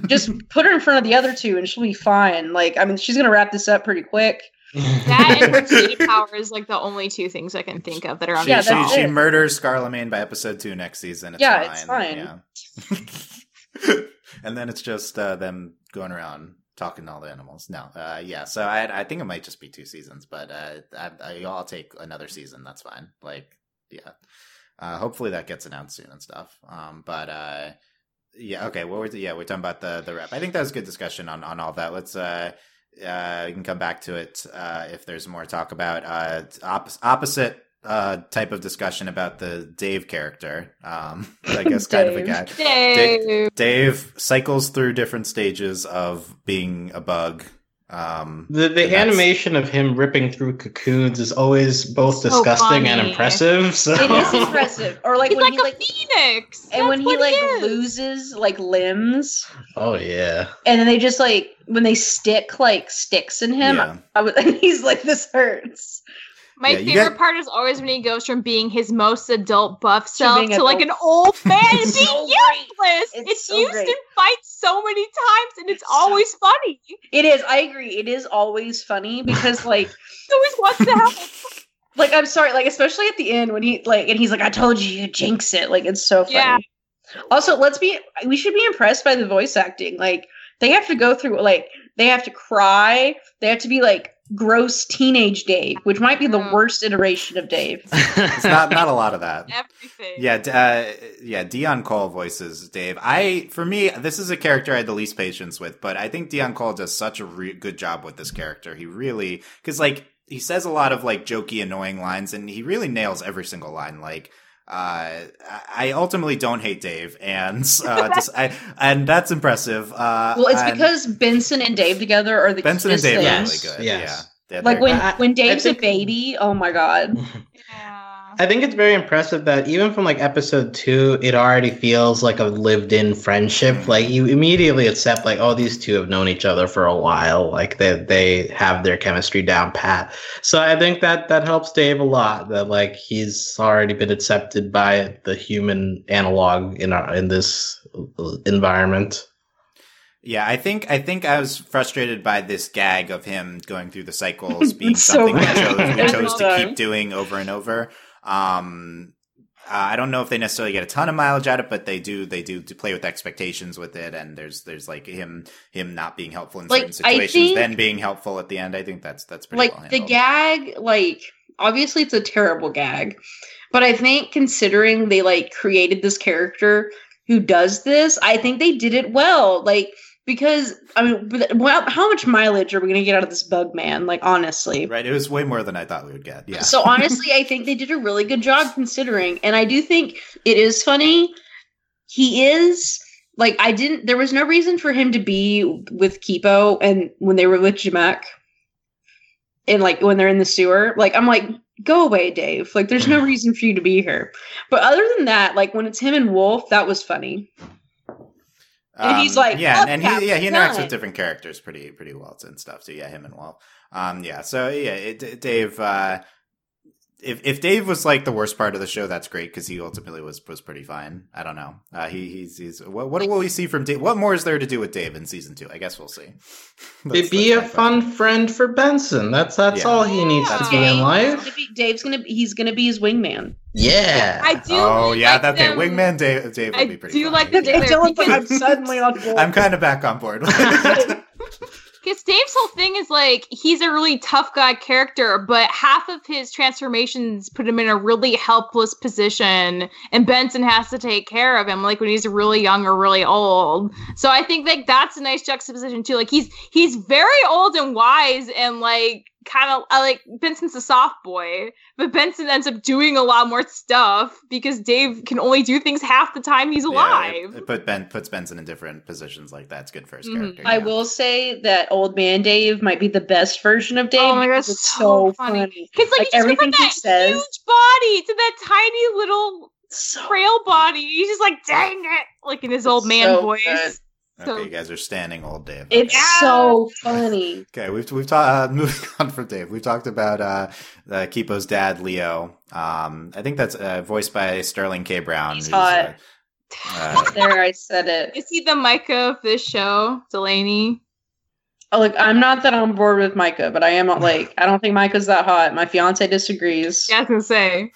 Just put her in front of the other two and she'll be fine. Like I mean she's gonna wrap this up pretty quick. That and her shitty power is like the only two things I can think of that are on yeah, the show. She murders Scarlemagne by episode two next season. It's yeah, fine. It's fine. Yeah. And then it's just uh, them going around talking to all the animals. No, uh, yeah. So I, I think it might just be two seasons, but uh, I, I, I'll take another season. That's fine. Like, yeah. Uh, hopefully that gets announced soon and stuff. Um, but uh, yeah, okay. What were the, yeah, we're talking about the the rep. I think that was a good discussion on on all that. Let's. Uh, Uh, you can come back to it uh, if there's more talk about uh, op- opposite uh, type of discussion about the Dave character. Um, I guess kind of a guy. Dave. Dave. Dave cycles through different stages of being a bug. Um, the the animation of him ripping through cocoons is always both disgusting so and impressive. So. It is impressive. Or like He's when like he a like phoenix. And That's when he like is. loses like limbs. Oh yeah. And then they just like when they stick like sticks in him, yeah. I, I was, and he's like, this hurts. My yeah, favorite got... part is always when he goes from being his most adult buff self to adult. like an old man being so useless. It's, it's so used great. in fights so many times, and it's, it's always so... funny. It is. I agree. It is always funny because like he always wants to help. Like I'm sorry. Like especially at the end when he like and he's like, "I told you, you jinx it." Like it's so funny. Yeah. Also, let's be. We should be impressed by the voice acting. Like they have to go through. Like they have to cry. They have to be like. Gross teenage Dave, which might be the worst iteration of Dave. It's not not a lot of that. Everything. Yeah, uh, yeah. Dion Cole voices Dave. I for me, this is a character I had the least patience with, but I think Dion Cole does such a re- good job with this character. He really because like he says a lot of like jokey, annoying lines, and he really nails every single line. Like. Uh, I ultimately don't hate Dave, and uh, just, I, and that's impressive. Uh, well, it's because Benson and Dave together are the Benson and Dave things. Are really good. Yes. Yeah, like when good. when Dave's think, a baby. Oh my god. Yeah. I think it's very impressive that even from like episode two, it already feels like a lived-in friendship. Like you immediately accept, like, oh, these two have known each other for a while. Like they they have their chemistry down pat. So I think that that helps Dave a lot. That like he's already been accepted by the human analog in our, in this environment. Yeah, I think I think I was frustrated by this gag of him going through the cycles being something so we chose, we chose to keep doing over and over. Um, uh, I don't know if they necessarily get a ton of mileage out of it, but they do. They do, do play with expectations with it, and there's there's like him him not being helpful in like, certain situations, think, then being helpful at the end. I think that's that's pretty like well the gag. Like obviously, it's a terrible gag, but I think considering they like created this character who does this, I think they did it well. Like. Because, I mean, well, how much mileage are we going to get out of this bug man? Like, honestly. Right. It was way more than I thought we would get. Yeah. So, honestly, I think they did a really good job considering. And I do think it is funny. He is, like, I didn't, there was no reason for him to be with Kipo and when they were with Jamek. And, like, when they're in the sewer. Like, I'm like, go away, Dave. Like, there's no reason for you to be here. But other than that, like, when it's him and Wolf, that was funny. Um, and he's like, yeah, and he, yeah, he interacts with different characters pretty, pretty well and stuff. So yeah, him and Walt. Um, yeah. So yeah, it, Dave, uh, if if Dave was like the worst part of the show, that's great, because he ultimately was was pretty fine. I don't know. Uh, he he's, he's what what will we see from Dave? What more is there to do with Dave in season two? I guess we'll see. That's, be that's a fun part. friend for Benson. That's that's yeah. all he needs yeah. to be Dave, in life. Gonna be, Dave's gonna be, he's gonna be his wingman. Yeah. I do. Oh yeah, like that's okay. Wingman Dave. Dave would be pretty. I do fun. like the Dave. I'm suddenly on board. I'm kind of back on board. Because Dave's whole thing is like, he's a really tough guy character, but half of his transformations put him in a really helpless position, and Benson has to take care of him, like when he's really young or really old. So I think like that's a nice juxtaposition too. Like he's he's very old and wise, and like kind of like Benson's a soft boy, but Benson ends up doing a lot more stuff because Dave can only do things half the time he's alive. Yeah, it, it put Ben puts Benson in different positions. Like that's good for his mm-hmm. character. I yeah. will say that old man Dave might be the best version of Dave. Oh my gosh, it's so, so funny! Because like, like he everything just from that he says, huge body to that tiny little so frail body, he's just like, dang it, like in his old man so voice. Good. Okay, so, you guys are standing old Dave. Okay. It's so funny. Okay, we've we've talked. Uh, moving on from Dave, we've talked about uh, uh, Kipo's dad, Leo. Um, I think that's uh, voiced by Sterling K. Brown. He's hot. Uh, uh, there, I said it. Is he the Micah of this show, Delaney? Oh, look, I'm not that on board with Micah, but I am like, I don't think Micah's that hot. My fiance disagrees. Yeah, I was gonna say.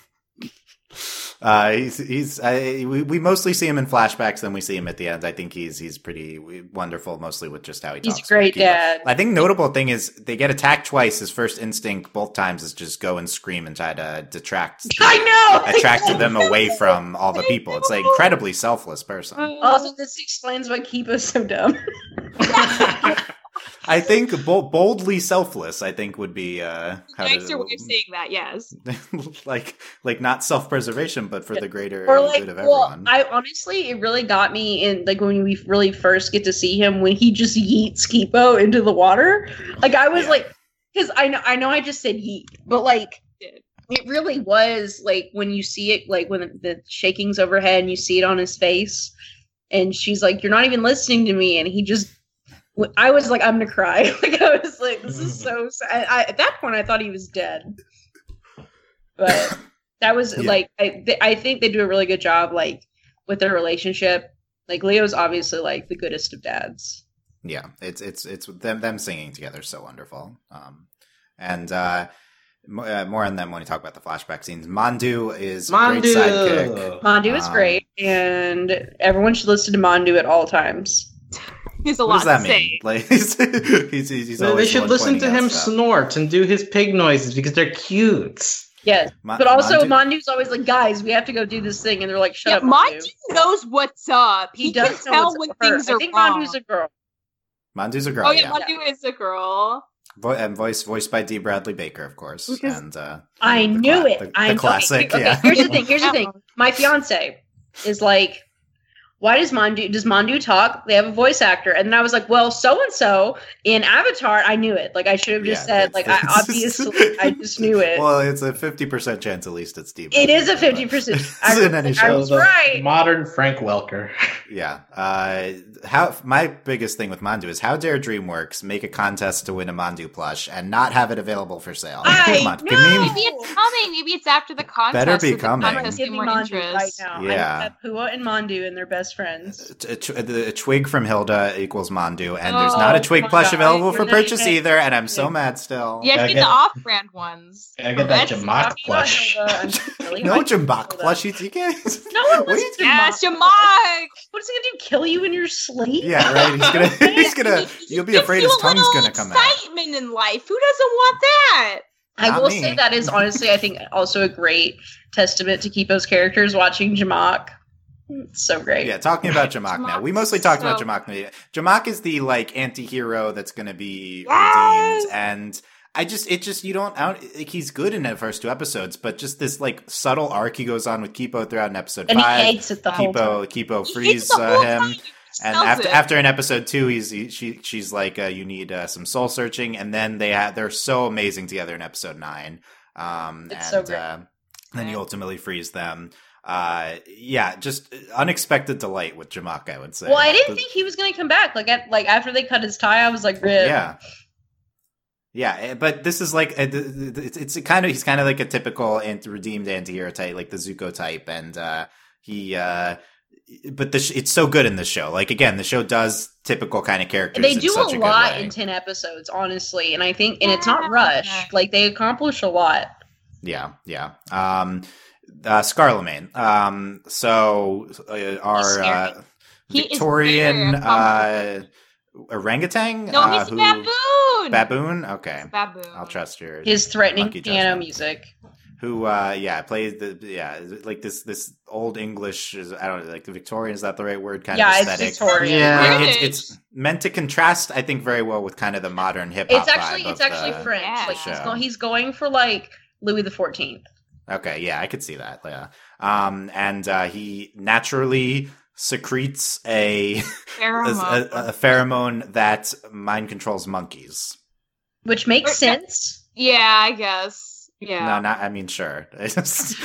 Uh, he's he's I, we we mostly see him in flashbacks, then we see him at the end. I think he's he's pretty wonderful, mostly with just how he talks. He's a great dad. I think notable thing is they get attacked twice. His first instinct both times is just go and scream and try to detract. I know attract them away from all the people. It's an incredibly selfless person. Also, this explains why Kipo's so dumb. I think boldly selfless, I think, would be uh, how nicer to, way of saying that. Yes, like like not self-preservation, but for the greater or like, good of everyone. Well, I honestly, it really got me in like when we really first get to see him when he just yeets Kipo into the water. Like I was yeah. like, because I know I know I just said yeet, but like it really was like when you see it, like when the, the shaking's overhead and you see it on his face, and she's like, "You're not even listening to me," and he just. I was like, I'm gonna cry. Like I was like, this is so sad. I, at that point, I thought he was dead. But that was yeah. like, I th- I think they do a really good job, like with their relationship. Like Leo's obviously like the goodest of dads. Yeah, it's it's it's them them singing together is so wonderful. Um, and uh, m- uh, more on them when we talk about the flashback scenes. Mandu is Mandu. a great sidekick. Mandu is um, great, and everyone should listen to Mandu at all times. He's a lot to say. Like, he's, he's, he's well, they should listen to him stuff. snort and do his pig noises because they're cute. Yes, Ma- but also Mandu. Mandu's always like, guys, we have to go do this thing, and they're like, shut yeah, up, Mandu. Mandu knows what's up. He, he does can tell when things are wrong. I think wrong. Mandu's a girl. Mandu's a girl, Oh, yeah, yeah. Mandu is a girl. Vo- and voiced voiced by Dee Bradley Baker, of course. Because and uh, I knew cla- it. The, I the knew classic, it. Okay, yeah. Here's the thing, here's the thing. My fiancé is like, why does Mandu, does Mandu talk? They have a voice actor. And then I was like, well, so-and-so in Avatar, I knew it. Like, I should have just yeah, said, like, I obviously, I just knew it. Well, it's a fifty percent chance at least it's Steve. It is a fifty percent. I was, in any show. I was right. Modern Frank Welker. Yeah. Uh, how my biggest thing with Mandu is how dare DreamWorks make a contest to win a Mandu plush and not have it available for sale? I Come on. Know. Me, maybe it's coming. Maybe it's after the contest. Better be coming. I'm giving Mandu right now. Yeah. I have Pua and Mandu in their best friends. A, a, a twig from Hilda equals Mandu, and oh, there's not a twig plush God. available for purchase even... either, and I'm so mad still. Yeah, I get, get the off-brand ones. I get that Jamak plush. Really no Jamak plush, you can't. No one listens to yes, Jamak. What is he going to do, kill you in your sleep? Yeah, right? He's going to, he's gonna, you'll be afraid his tongue's going to come out. Excitement in life. Who doesn't want that? Not I will me. say that is honestly, I think, also a great testament to Kipo's characters watching Jamak. So great. Yeah, talking about Jamak now. We mostly talked so about Jamak now. Jamak is the like anti-hero that's going to be yes! redeemed, and I just it just you don't, I don't like, he's good in the first two episodes, but just this like subtle arc he goes on with Kipo throughout in episode and five. And he hates it the Kipo, whole time. Kipo frees uh, him. And after it. after in episode two, he's he, she she's like uh, you need uh, some soul searching, and then they ha- they're so amazing together in episode nine. Um, it's and so great. Uh, then he ultimately frees them. Uh, yeah, just unexpected delight with Jamak, I would say. Well, I didn't but, think he was going to come back. Like, at, like after they cut his tie, I was like, rip. Yeah. Yeah, but this is like, a, it's, it's a kind of, he's kind of like a typical anti- redeemed antihero type, like the Zuko type. And uh, he, uh, but the sh- it's so good in the show. Like, again, the show does typical kind of characters. They do a lot in ten episodes, honestly. And I think, and it's not rushed. Like, they accomplish a lot. Yeah, yeah. Um, uh, Scarlemagne. Um, so uh, our uh, Victorian uh, orangutan? No, uh, he's who- a baboon! Baboon? Okay. Baboon. I'll trust your... His threatening piano music. Who, uh, yeah, plays the, yeah, like this, this old English, I don't know, like Victorian, is that the right word? Kind yeah, of aesthetic. It's Victorian. Yeah, it's Victorian. It's meant to contrast, I think, very well with kind of the modern hip-hop It's actually, vibe it's actually the, French. Yeah. Like, he's, go- he's going for, like, Louis the fourteenth. Okay, yeah, I could see that, yeah. Um, and, uh, he naturally secretes a pheromone. a, a, a pheromone that mind controls monkeys. Which makes or, sense. Yeah, I guess. Yeah. No, not, I mean, sure.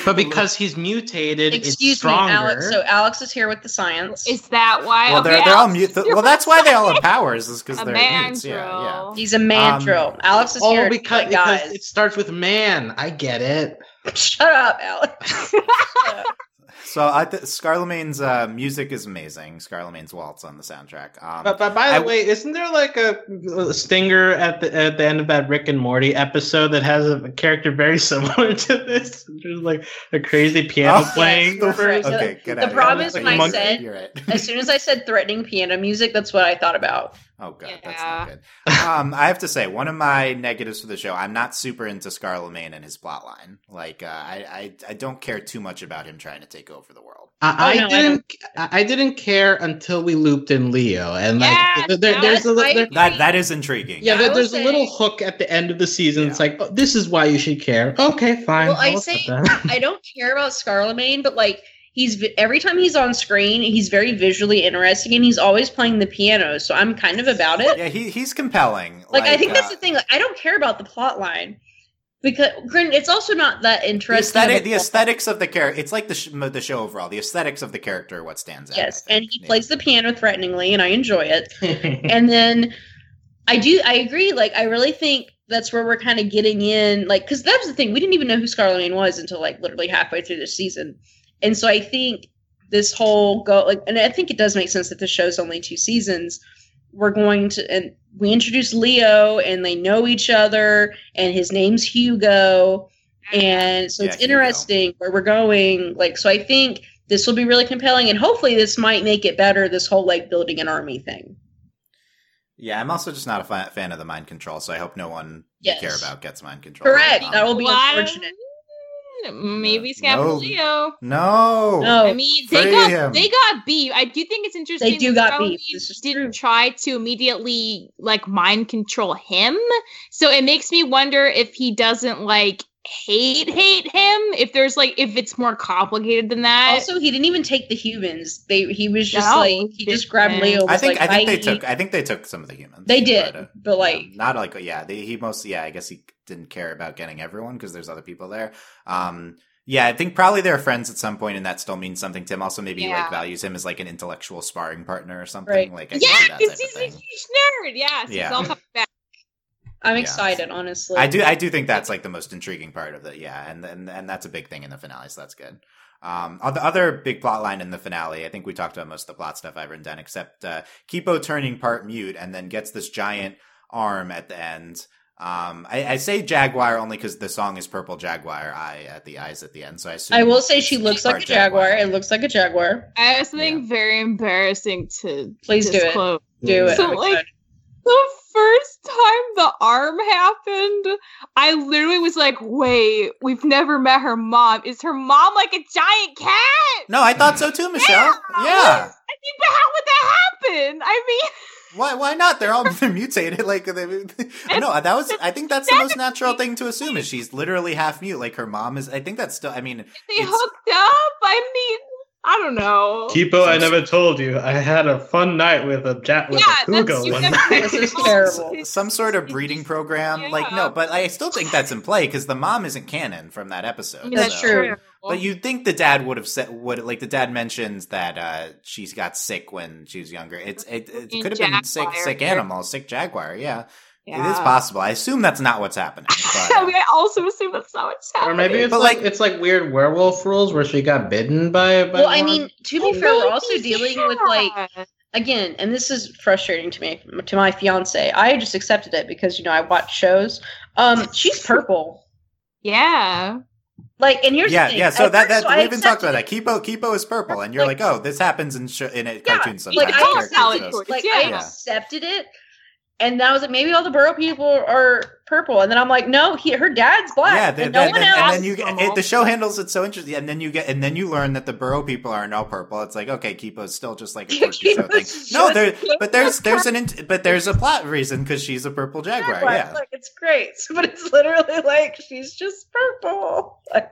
But because he's mutated, Excuse it's stronger. Excuse me, Alex. So Alex is here with the science. Is that why? Well, okay, they're, they're all mute. Well, that's why they all have powers, is because they're mutes. Yeah, yeah. He's a mandrill. Um, Alex is oh, here. Oh, because, like, because it starts with man. I get it. Shut up, Alex. Shut up. So I th- Scarlemagne's uh, music is amazing. Scarlemagne's waltz on the soundtrack. Um, but, but by the I, way, isn't there like a, a stinger at the at the end of that Rick and Morty episode that has a, a character very similar to this? There's like a crazy piano oh, playing. Yes, right. Okay, so the problem is when I monkey. said right. as soon as I said threatening piano music, that's what I thought about. Oh god, yeah. That's not good. Um, I have to say, one of my negatives for the show, I'm not super into Scarlemagne and his plotline. Like, uh, I, I, I don't care too much about him trying to take over the world. I, oh, I no, didn't, I, I didn't care until we looped in Leo, and like, yeah, there, there, there's a li- there, that that is intriguing. Yeah, there, there's say, a little hook at the end of the season. Yeah. It's like, oh, this is why you should care. Okay, fine. Well, I say I don't care about Scarlemagne, but like. He's every time he's on screen, he's very visually interesting, and he's always playing the piano. So I'm kind of about it. Yeah, he he's compelling. Like, like I think uh, that's the thing. Like, I don't care about the plot line because it's also not that interesting. The, aesthetic, the aesthetics of the character. It's like the sh- the show overall. The aesthetics of the character, what stands out. Yes, and he yeah. plays the piano threateningly, and I enjoy it. And then I do. I agree. Like, I really think. That's where we're kind of getting in, like, because that was the thing. We didn't even know who Scarlemagne was until like literally halfway through the season. And so I think this whole go, like, and I think it does make sense that the show's only two seasons. We're going to, and we introduce Leo, and they know each other, and his name's Hugo. And so yeah, it's interesting Hugo. Where we're going. Like, so I think this will be really compelling, and hopefully this might make it better. This whole like building an army thing. Yeah, I'm also just not a fi- fan of the mind control, so I hope no one yes. you care about gets mind control. Correct. Um, that will be what? Unfortunate. Maybe Scapullio. No. no. no. I mean, they Free got him. they got beef. I do think it's interesting they do that got beef. didn't true. try to immediately, like, mind control him. So it makes me wonder if he doesn't, like, hate hate him, if there's like if it's more complicated than that. Also, he didn't even take the humans. They he was just no, like he just grabbed Leo. I think like, I think I they eat. took I think they took some of the humans. They did, to, but like yeah, not like yeah. They, he mostly yeah. I guess he didn't care about getting everyone because there's other people there. Um, yeah, I think probably they're friends at some point, and that still means something to him. Also, maybe yeah. he like values him as like an intellectual sparring partner or something. Right. Like I yeah, because he's a huge nerd. Yeah, so yeah. He's all coming back. I'm excited, yeah. honestly. I do I do think that's like the most intriguing part of it, yeah. And, and and that's a big thing in the finale, so that's good. Um, the other big plot line in the finale, I think we talked about most of the plot stuff I've written down, except uh, Kipo turning part mute and then gets this giant arm at the end. Um, I, I say Jaguar only because the song is Purple Jaguar, eye at the eyes at the end. So I assume I will say she looks like a Jaguar. Jaguar. It looks like a Jaguar. I have something yeah. very embarrassing to Please disclose. do it. Do it. So, like, the first time the arm happened, I literally was like, wait, we've never met her mom. Is her mom like a giant cat? No, I thought so too, Michelle. Yeah. yeah. I mean, but how would that happen? I mean... Why? Why not? They're all they're mutated. Like, they, they, no, that was. I think that's the most natural thing to assume is she's literally half mute. Like her mom is. I think that's still. I mean, they hooked up. I mean, I don't know. Kipo, I never told you. I had a fun night with a jet with yeah, a cougar one night. This is terrible. Some sort of breeding program. Yeah. Like no, but I still think that's in play because the mom isn't canon from that episode. Yeah, that's so. true. But you'd think the dad would have said, would like the dad mentions that uh, she's got sick when she was younger. It's it, it could have been sick, sick animal, sick jaguar. Yeah, Yeah. It is possible. I assume that's not what's happening. But, uh, I also assume that's not what's happening. Or maybe it's but like, like it's like weird werewolf rules where she got bitten by. by well, one. I mean, to be oh, fair, we're also dealing sure. with like again, and this is frustrating to me. To my fiance, I just accepted it because you know I watch shows. Um, she's purple. Yeah. Like and you're yeah, yeah. So at that, that so we've been talking about that. Kipo Kipo is purple, and you're like, like oh, this happens in sh- in a yeah, cartoon sometimes. Like, I, cartoon I, like yeah. I accepted it. And that was it. Maybe all the Burrow people are purple, and then I'm like, no, he, her dad's black. Yeah, they, and no that, one and, else. And then you get, it, the show handles it so interesting, and then you get, and then you learn that the Burrow people aren't all purple. It's like, okay, Kipo's still just like a quirky show thing. No, there, but there's there's an but there's a plot reason because she's a purple jaguar. jaguar. Yeah, like it's great, but it's literally like she's just purple, like.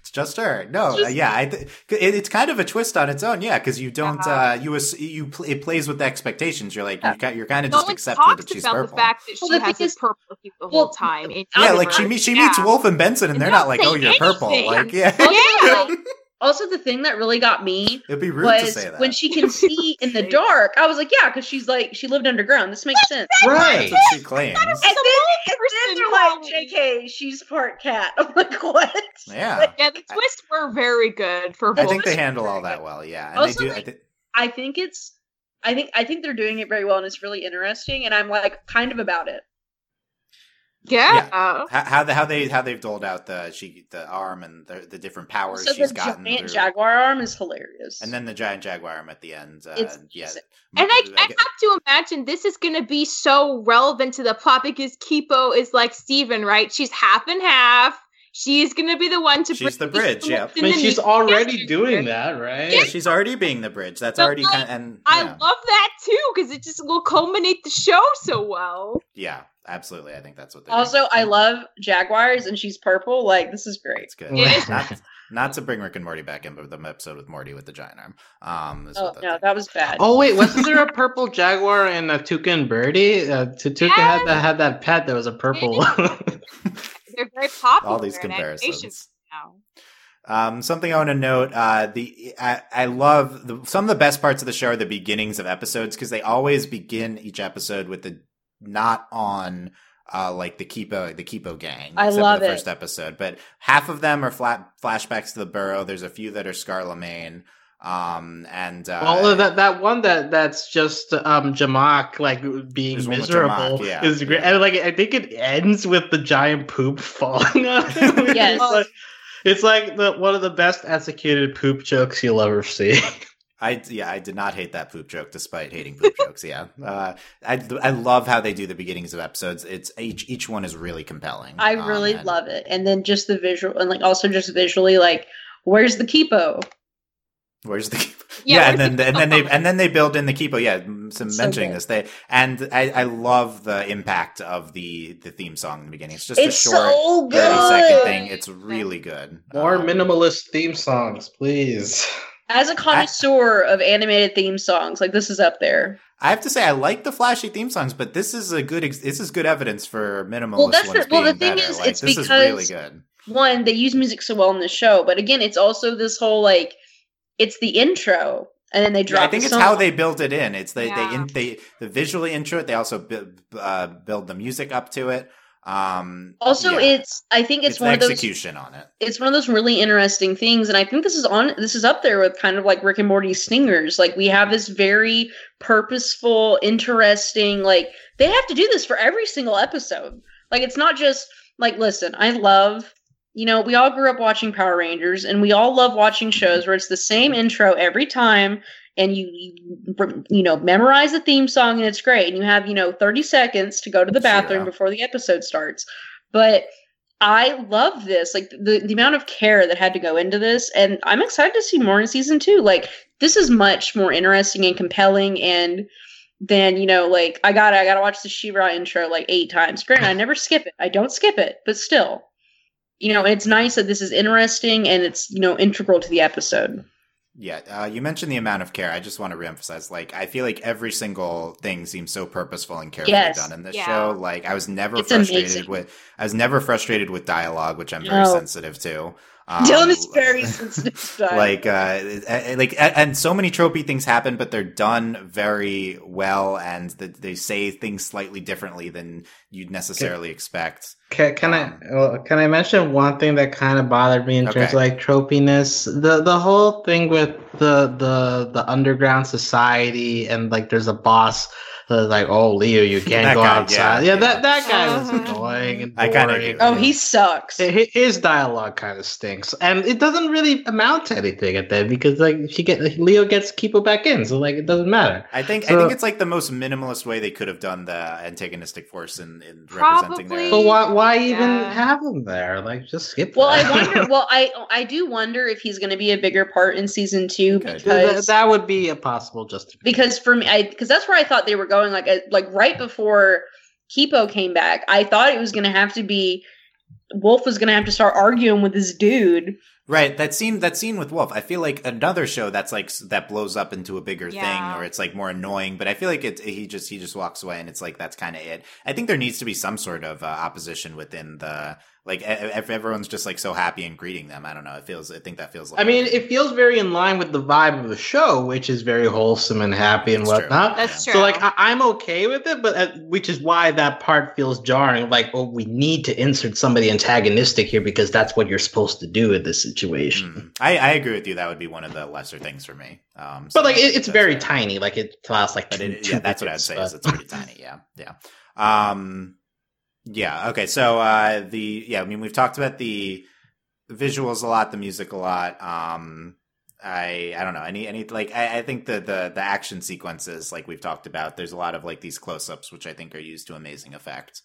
It's just her. No, just, uh, yeah, I th- it, it's kind of a twist on its own, yeah, because you don't, uh, you you pl- it plays with the expectations. You're like, yeah. you're, you're kind of no just accepted that she's about purple. The fact that she well, has this purple the whole time. Well, yeah, like she meets she meets yeah. Wolf and Benson, and, and they're not like, oh, you're anything. Purple. Like, yeah. Also, like, also, the thing that really got me It'd be rude was to say that. When she can see in the dark. I was like, yeah, because she's like, she lived underground. This makes sense, right? That's what she claims. And then, and then they're like, J K, she's part cat. I'm like, what? Yeah. Like, yeah, the twists were very good for both. I think they handle all that well, yeah. And also, they do, like, I, th- I think it's, I think, I think they're doing it very well, and it's really interesting. And I'm like, kind of about it. Yeah, yeah. How, how the how they how they've doled out the she the arm and the, the different powers so she's gotten. The giant through. Jaguar arm is hilarious, and then the giant jaguar arm at the end. Uh, it's yeah, and I, I have to imagine this is going to be so relevant to the plot because Kipo is like Steven, right? She's half and half. She's going to be the one to. She's bring the bridge, yeah. But I mean, she's already doing that, right? Yeah. She's already being the bridge. That's so already like, kind of, and I yeah. love that too because it just will culminate the show so well. Yeah. Absolutely, I think that's what they also, doing. I love jaguars, and she's purple. Like, this is great. It's good. not, not to bring Rick and Morty back in, but the episode with Morty with the giant arm. Um, oh, no, thing. That was bad. Oh, wait, wasn't there a purple jaguar in uh, Tuca and Birdie? Uh, Tuca yeah. had, had that pet that was a purple one. They're very popular. All these comparisons. Now. Um, something I want to note, uh, the, I, I love the, some of the best parts of the show are the beginnings of episodes because they always begin each episode with the not on uh like the Kipo the Kipo gang I except love for the it. First episode, but half of them are flat flashbacks to the Burrow. There's a few that are Scarlemagne, um and uh all of that that one that that's just um Jamak like being miserable Jamak, yeah. is great. And like I think it ends with the giant poop falling on him. Yes. It's like, it's like the one of the best executed poop jokes you'll ever see. I, yeah, I did not hate that poop joke, despite hating poop jokes. Yeah, uh, I I love how they do the beginnings of episodes. It's each each one is really compelling. I really um, and, love it, and then just the visual, and like also just visually, like where's the Kipo? Where's the Kipo? Yeah, yeah and then the, and then they and then they build in the Kipo. Yeah, some so mentioning good. This they and I, I love the impact of the the theme song in the beginning. It's just it's a short so thirty second thing. It's really good. More um, minimalist theme songs, please. As a connoisseur I, of animated theme songs, like this is up there. I have to say, I like the flashy theme songs, but this is a good ex- this is good evidence for minimalist well, that's ones the, well, being the thing better. Is, like, it's this because is really good. One, they use music so well in the show, but again, it's also this whole like it's the intro, and then they drop. Yeah, I think the it's song. How they build it in. It's they yeah. they, they they visually intro it. They also b- uh, build the music up to it. Um, also, yeah. it's I think it's, it's one of those execution on it. It's one of those really interesting things, and I think this is on this is up there with kind of like Rick and Morty stingers. Like we have this very purposeful, interesting. Like they have to do this for every single episode. Like it's not just like listen. I love you know we all grew up watching Power Rangers, and we all love watching shows where it's the same intro every time, and you you, you know memorize the theme song, and it's great, and you have you know thirty seconds to go to the bathroom yeah. before the episode starts. But I love this, like the, the amount of care that had to go into this, and I'm excited to see more in season two. Like this is much more interesting and compelling, and then you know like I gotta I gotta watch the She-Ra intro like eight times. Granted, I never skip it. I don't skip it, but still, you know it's nice that this is interesting and it's you know integral to the episode. Yeah, uh, you mentioned the amount of care. I just want to reemphasize, like, I feel like every single thing seems so purposeful and carefully yes. done in this yeah. show. Like, I was never it's frustrated amazing. with, I was never frustrated with dialogue, which I'm very no. sensitive to. Um, Dylan is very sensitive. Like, uh, like, and so many tropey things happen, but they're done very well, and the, they say things slightly differently than you'd necessarily can, expect. Can, can um, I can I mention one thing that kind of bothered me in okay. terms of like tropiness? The the whole thing with the the the underground society, and like there's a boss. So like, oh, Leo, you can't go guy, outside. Yeah, yeah, that that guy was annoying and boring. I kinda, oh, he sucks. His dialogue kind of stinks, and it doesn't really amount to anything at that because like she get like, Leo gets Kipo back in, so like it doesn't matter. I think so, I think it's like the most minimalist way they could have done the antagonistic force in, in representing that. But why why yeah. even have him there? Like, just skip. Well, that. I wonder. Well, I I do wonder if he's going to be a bigger part in season two okay. because well, that, that would be a possible justification. Because for me, I because that's where I thought they were going. Like a, like right before Kipo came back, I thought it was going to have to be Wolf was going to have to start arguing with this dude. Right, that scene that scene with Wolf. I feel like another show that's like that blows up into a bigger yeah. thing, or it's like more annoying. But I feel like it. He just he just walks away, and it's like that's kind of it. I think there needs to be some sort of uh, opposition within the like. If everyone's just like so happy and greeting them, I don't know. It feels. I think that feels. Like I mean, it feels very in line with the vibe of the show, which is very wholesome and happy and that's whatnot. True. That's true. So like, I, I'm okay with it, but uh, which is why that part feels jarring. Like, oh, we need to insert somebody antagonistic here because that's what you're supposed to do in this situation. Mm. I, I agree with you. That would be one of the lesser things for me. Um, so but like, it, it's very fair. Tiny. Like it costs like. But two, it, yeah, that's what I'd say. But... is it's pretty tiny. Yeah, yeah, um, yeah. Okay, so uh, the yeah. I mean, we've talked about the visuals a lot, the music a lot. Um, I I don't know any any like I, I think the the the action sequences like we've talked about. There's a lot of like these close ups, which I think are used to amazing effect.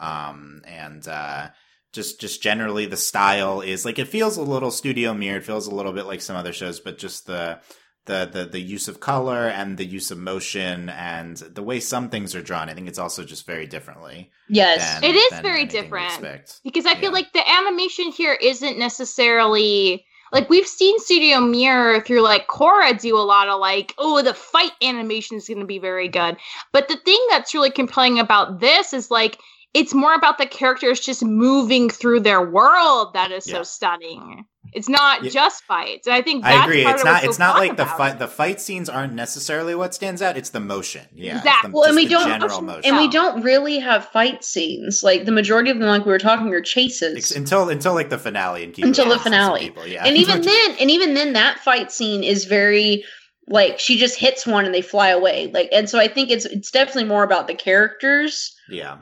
Um, and uh. Just just generally the style is like it feels a little Studio Mir. It feels a little bit like some other shows, but just the the the the use of color and the use of motion and the way some things are drawn. I think it's also just very differently. Yes, than, it is very different because I yeah. feel like the animation here isn't necessarily like we've seen Studio Mir through like Korra do a lot of like, oh, the fight animation is going to be very good. But the thing that's really compelling about this is like. It's more about the characters just moving through their world that is yeah. so stunning. It's not yeah. just fights. I think that's I agree. Part it's of not. What's it's so not like the fight. The fight scenes aren't necessarily what stands out. It's the motion. Yeah. Exactly. The, well, and we don't. Motion, motion. And we don't really have fight scenes. Like the majority of them, like we were talking, are chases it's, until until like the finale and keep until the finale. People, yeah. And even then, and even then, that fight scene is very. Like she just hits one and they fly away. Like and so I think it's it's definitely more about the characters. Yeah.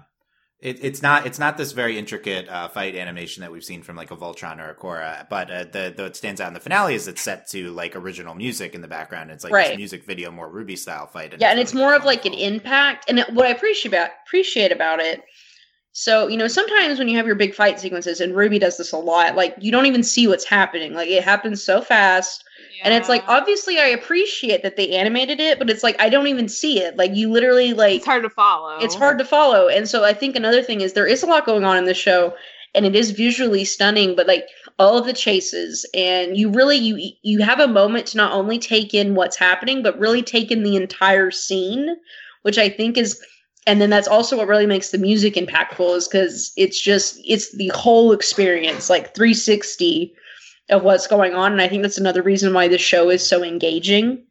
It, it's not it's not this very intricate uh, fight animation that we've seen from like a Voltron or a Korra, but uh, the the what stands out in the finale is it's set to like original music in the background. It's like right. this music video, more Ruby style fight. And yeah, it's and really it's more of like an impact. And it, what I appreciate about appreciate about it. So you know, sometimes when you have your big fight sequences, and Ruby does this a lot, like you don't even see what's happening. Like it happens so fast, yeah. and it's like obviously I appreciate that they animated it, but it's like I don't even see it. Like you literally like it's hard to follow. It's hard to follow, and so I think another thing is there is a lot going on in the show, and it is visually stunning. But like all of the chases, and you really you you have a moment to not only take in what's happening, but really take in the entire scene, which I think is. And then that's also what really makes the music impactful is because it's just, it's the whole experience, like three sixty of what's going on. And I think that's another reason why this show is so engaging.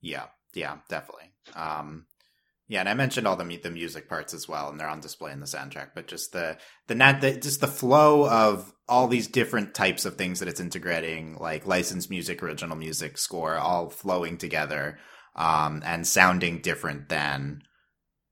Yeah, yeah, definitely. Um, yeah, and I mentioned all the the music parts as well, and they're on display in the soundtrack, but just the, the, nat- the just the flow of all these different types of things that it's integrating, like licensed music, original music, score, all flowing together um, and sounding different than...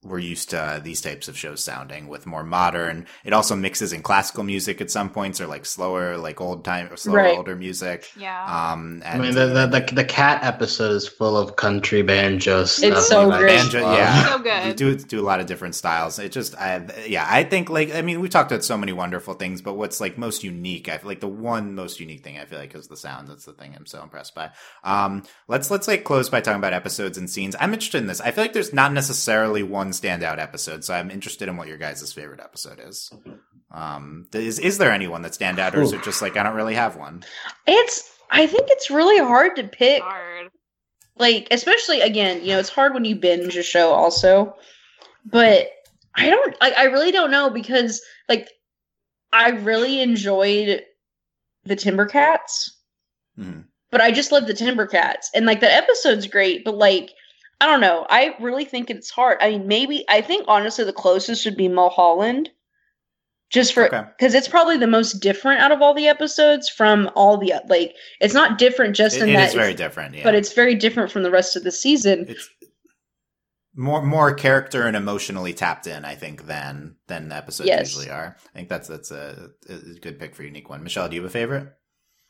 we're used to uh, these types of shows sounding with more modern. It also mixes in classical music at some points or like slower, like old time or slower, right. older music. Yeah. Um, and I mean, the, the, the, the cat episode is full of country banjos. It's so like good. Banjo, yeah. It's so good. You do, do a lot of different styles. It just, I, yeah, I think like, I mean, we talked about so many wonderful things, but what's like most unique, I feel like the one most unique thing I feel like is the sound. That's the thing I'm so impressed by. Um, let's, let's like close by talking about episodes and scenes. I'm interested in this. I feel like there's not necessarily one standout episode, so I'm interested in what your guys' favorite episode is. Um, is is there anyone that stand out, or is it just like I don't really have one? It's I think it's really hard to pick. Hard. Like especially again, you know, it's hard when you binge a show also. But I don't, like, I really don't know because like I really enjoyed the Timbercats. Mm-hmm. But I just love the Timbercats. And, like, the episode's great, but, like, I don't know. I really think it's hard. I mean, maybe, I think, honestly, the closest would be Mulholland. Just for, because okay. It's probably the most different out of all the episodes from all the, like, it's not different just it, in it that. It is very different, yeah. But it's very different from the rest of the season. It's more more character and emotionally tapped in, I think, than, than the episodes yes. usually are. I think that's that's a, a good pick for a unique one. Michelle, do you have a favorite?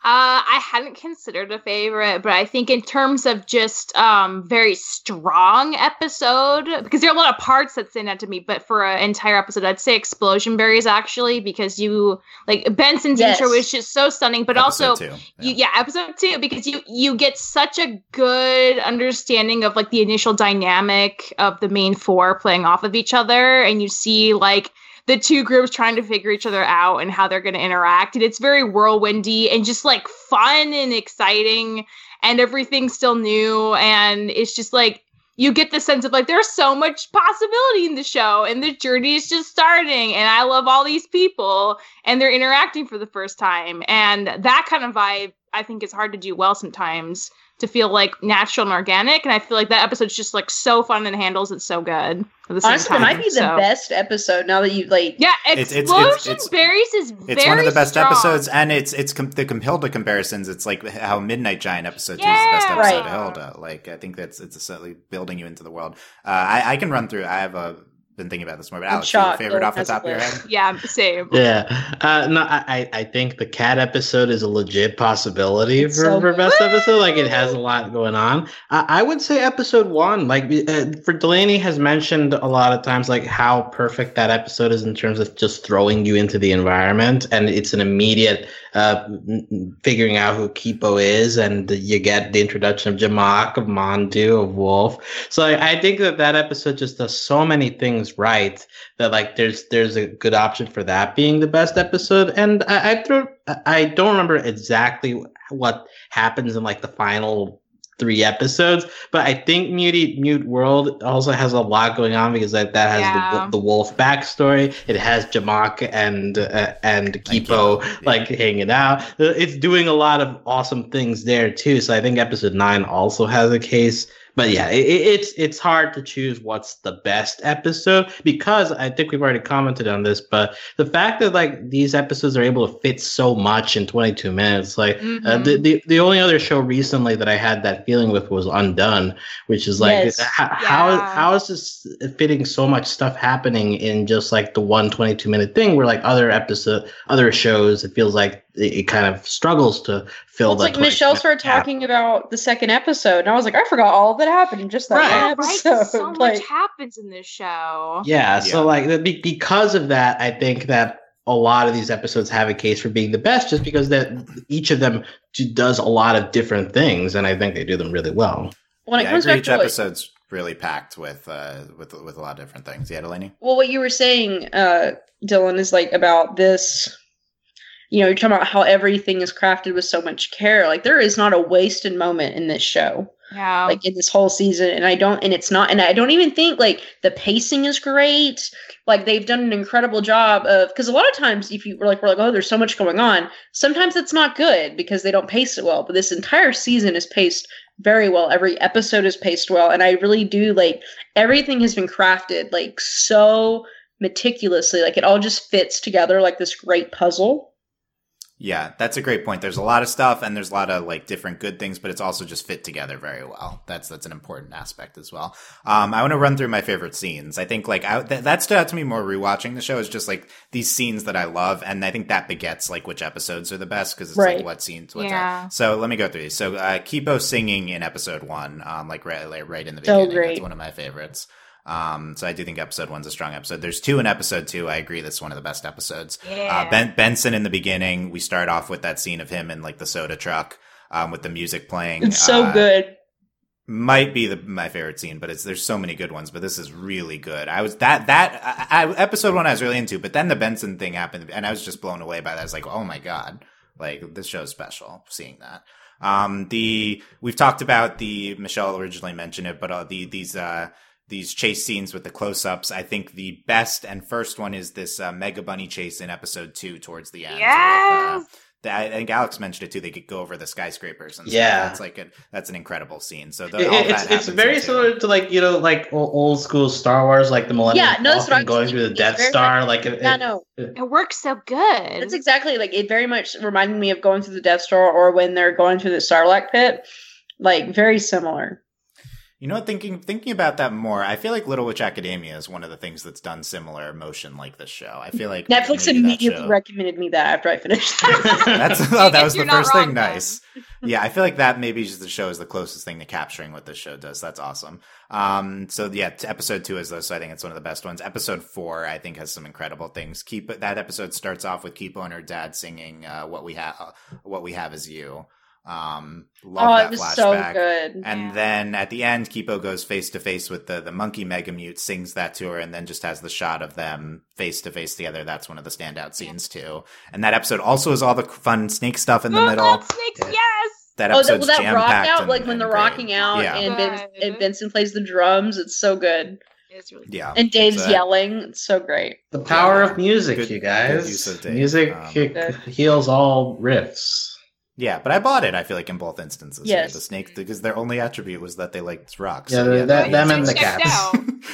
Uh, I hadn't considered a favorite, but I think in terms of just um, very strong episode, because there are a lot of parts that stand out to me, but for an entire episode, I'd say Explosion Berries, actually, because you, like, Benson's yes. intro is just so stunning, but episode also, two. Yeah. You, yeah, episode two, because you, you get such a good understanding of, like, the initial dynamic of the main four playing off of each other, and you see, like, the two groups trying to figure each other out and how they're going to interact. And it's very whirlwindy and just, like, fun and exciting and everything's still new. And it's just, like, you get the sense of, like, there's so much possibility in the show and the journey is just starting. And I love all these people and they're interacting for the first time. And that kind of vibe, I think, is hard to do well sometimes, to feel, like, natural and organic. And I feel like that episode's just, like, so fun and handles it so good. At the same Honestly, time, it might be so. the best episode now that you, like... Yeah, Explosion Berries is very It's one of the best strong. episodes, and it's it's com- the com- Hilda comparisons. It's like how Midnight Giant episode yeah, two is the best episode right. of Hilda. Like, I think that's it's certainly building you into the world. Uh, I, I can run through... I have a... been thinking about this more, but Alex, your favorite off the top of your head? Yeah, same. Yeah. Uh, no, I, I think the cat episode is a legit possibility for, so for best episode. Like, it has a lot going on. Uh, I would say episode one, like, uh, for Delaney has mentioned a lot of times, like, how perfect that episode is in terms of just throwing you into the environment. And it's an immediate uh, figuring out who Kipo is. And you get the introduction of Jamak, of Mondu, of Wolf. So I, I think that that episode just does so many things right, that, like, there's there's a good option for that being the best episode. And I, I threw I don't remember exactly what happens in, like, the final three episodes, but I think Mute Mute World also has a lot going on, because that, that has yeah. the, the wolf backstory. It has Jamak and uh, and Kipo like, yeah. like hanging out. It's doing a lot of awesome things there too. So I think episode nine also has a case. But yeah, it, it's it's hard to choose what's the best episode, because I think we've already commented on this, but the fact that, like, these episodes are able to fit so much in twenty-two minutes, like mm-hmm. uh, the, the the only other show recently that I had that feeling with was Undone, which is like yes. how, yeah. how how is this fitting so much stuff happening in just, like, the one twenty-two minute thing, where, like, other episode other shows, it feels like it kind of struggles to fill well, that. It's like Michelle started talking about the second episode, and I was like, I forgot all that happened in just that right. episode. Right. So like, much happens in this show. Yeah, yeah. So, like, because of that, I think that a lot of these episodes have a case for being the best, just because that each of them does a lot of different things, and I think they do them really well. When it yeah, comes I agree back each to episode's like- really packed with uh with with a lot of different things. Yeah, Delaney. Well, what you were saying, uh, Dylan, is like about this. You know, you're talking about how everything is crafted with so much care. Like, there is not a wasted moment in this show. Yeah. Like, in this whole season. And I don't, and it's not, and I don't even think, like, the pacing is great. Like, they've done an incredible job of, because a lot of times if you were like, we're like, oh, there's so much going on. Sometimes it's not good because they don't pace it well. But this entire season is paced very well. Every episode is paced well. And I really do, like, everything has been crafted, like, so meticulously. Like, it all just fits together like this great puzzle. Yeah, that's a great point. There's a lot of stuff, and there's a lot of, like, different good things, but it's also just fit together very well. That's that's an important aspect as well. Um, I want to run through my favorite scenes. I think, like, I, th- that stood out to me more rewatching the show, is just, like, these scenes that I love, and I think that begets, like, which episodes are the best, because it's right. like what scenes, what yeah. time. So let me go through these. So uh, Kipo singing in episode one, um, like right, like right in the beginning. So great. That's one of my favorites. Um, so I do think episode one's a strong episode. There's two in episode two. I agree. That's one of the best episodes. Yeah. Uh, ben- Benson in the beginning, we start off with that scene of him in like the soda truck, um, with the music playing. It's so uh, good. Might be the, my favorite scene, but it's, there's so many good ones, but this is really good. I was that, that, I, I, episode one I was really into, but then the Benson thing happened and I was just blown away by that. I was like, oh my God, like this show's special seeing that. Um, the, we've talked about the, Michelle originally mentioned it, but uh, the, these, uh, these chase scenes with the close-ups. I think the best and first one is this uh, Mega Bunny chase in episode two towards the end. Yes! With, uh, I think Alex mentioned it too. They could go over the skyscrapers and yeah, stuff. That's like a, that's an incredible scene. So the, it, all it's that it's very similar too. to like you know like old school Star Wars, like the Millennium yeah, no, Falcon going thinking. through the Death it's Star. Much, like it, yeah, it, no, it, it works so good. That's exactly like it. Very much reminded me of going through the Death Star or when they're going through the Sarlacc pit. Like very similar. You know, thinking thinking about that more, I feel like Little Witch Academia is one of the things that's done similar motion like this show. I feel like Netflix immediately show... recommended me that after I finished. that's oh, that was the first wrong, thing. Then. Nice. Yeah, I feel like that maybe just the show is the closest thing to capturing what this show does. That's awesome. Um, so yeah, episode two is those. So I think it's one of the best ones. Episode four, I think, has some incredible things. Keep that episode starts off with Kipo and her dad singing uh, "What We Have, What We Have Is You." Um, love oh, that it was flashback. So good. And yeah. then at the end, Kipo goes face to face with the, the monkey Megamute, sings that to her, and then just has the shot of them face to face together. That's one of the standout scenes yeah. too. And that episode also is all the fun snake stuff in the oh, middle. Snakes, yeah. yes. That episode's oh, that, well, that jam-packed rock out, and, like when they're great. rocking out, yeah. and, ben, and Benson plays the drums. It's so good. It's really yeah. And Dave's so, yelling. It's so great. The power yeah. of music, good, you guys. Music um, heals all rifts. Yeah, but I bought it, I feel like, in both instances. Yes. The snake, because their only attribute was that they liked rocks. Yeah, so yeah that, them and the cats.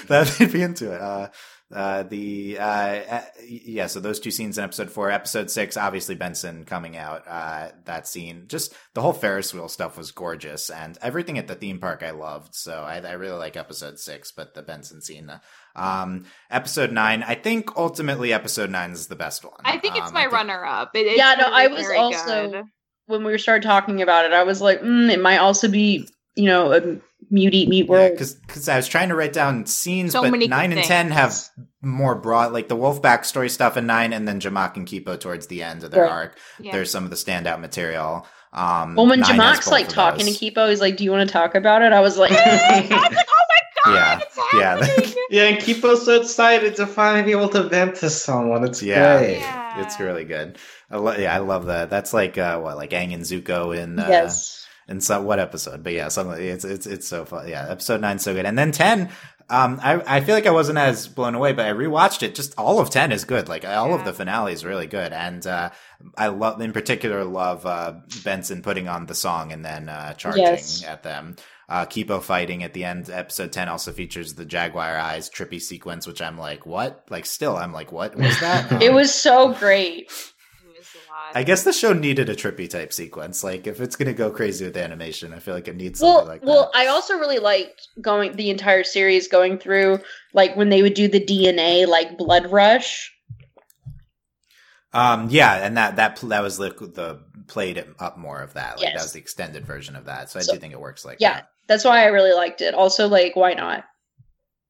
that they'd be into it. Uh, uh, the, uh, uh, yeah, so those two scenes in episode four. Episode six, obviously Benson coming out, uh, that scene. Just the whole Ferris wheel stuff was gorgeous, and everything at the theme park I loved. So I, I really like episode six, but the Benson scene, the, Um, episode nine, I think ultimately episode nine is the best one. I think it's um, my think, runner up. It, yeah, no, really I was also... Good. When we started talking about it, I was like, mm, it might also be, you know, a mute eat meat world. Because yeah, because I was trying to write down scenes, so but nine and ten have more broad, like the wolf backstory stuff in nine, and then Jamak and Kipo towards the end of their right. arc. Yeah. There's some of the standout material. Um, well, when Jamak's like talking those. to Kipo, he's like, "Do you want to talk about it?" I was like, hey! I was like, "Oh my god, yeah. it's happening!" Yeah, yeah. And Kipo's so excited to finally be able to vent to someone. It's yeah. great. Yeah. It's really good. I lo- yeah, I love that. That's like uh, what, like Aang and Zuko in uh, yes, in some what episode? But yeah, something it's it's it's so fun. Yeah, episode nine's so good, and then ten. Um, I I feel like I wasn't as blown away, but I rewatched it. Just all of ten is good. Like all yeah. of the finale is really good, and uh, I love in particular love uh, Benson putting on the song and then uh, charging yes. at them. Uh, Kipo fighting at the end. Episode ten also features the Jaguar Eyes trippy sequence, which I'm like, what? Like still, I'm like, what was that? Um, it was so great. I guess the show needed a trippy type sequence. Like if it's going to go crazy with animation, I feel like it needs well, something like that. Well, I also really liked going the entire series going through like when they would do the D N A, like blood rush. Um, yeah. And that, that, that was like the played up more of that. Like yes. that was the extended version of that. So I so, do think it works like yeah, that. Yeah. That's why I really liked it. Also like, why not?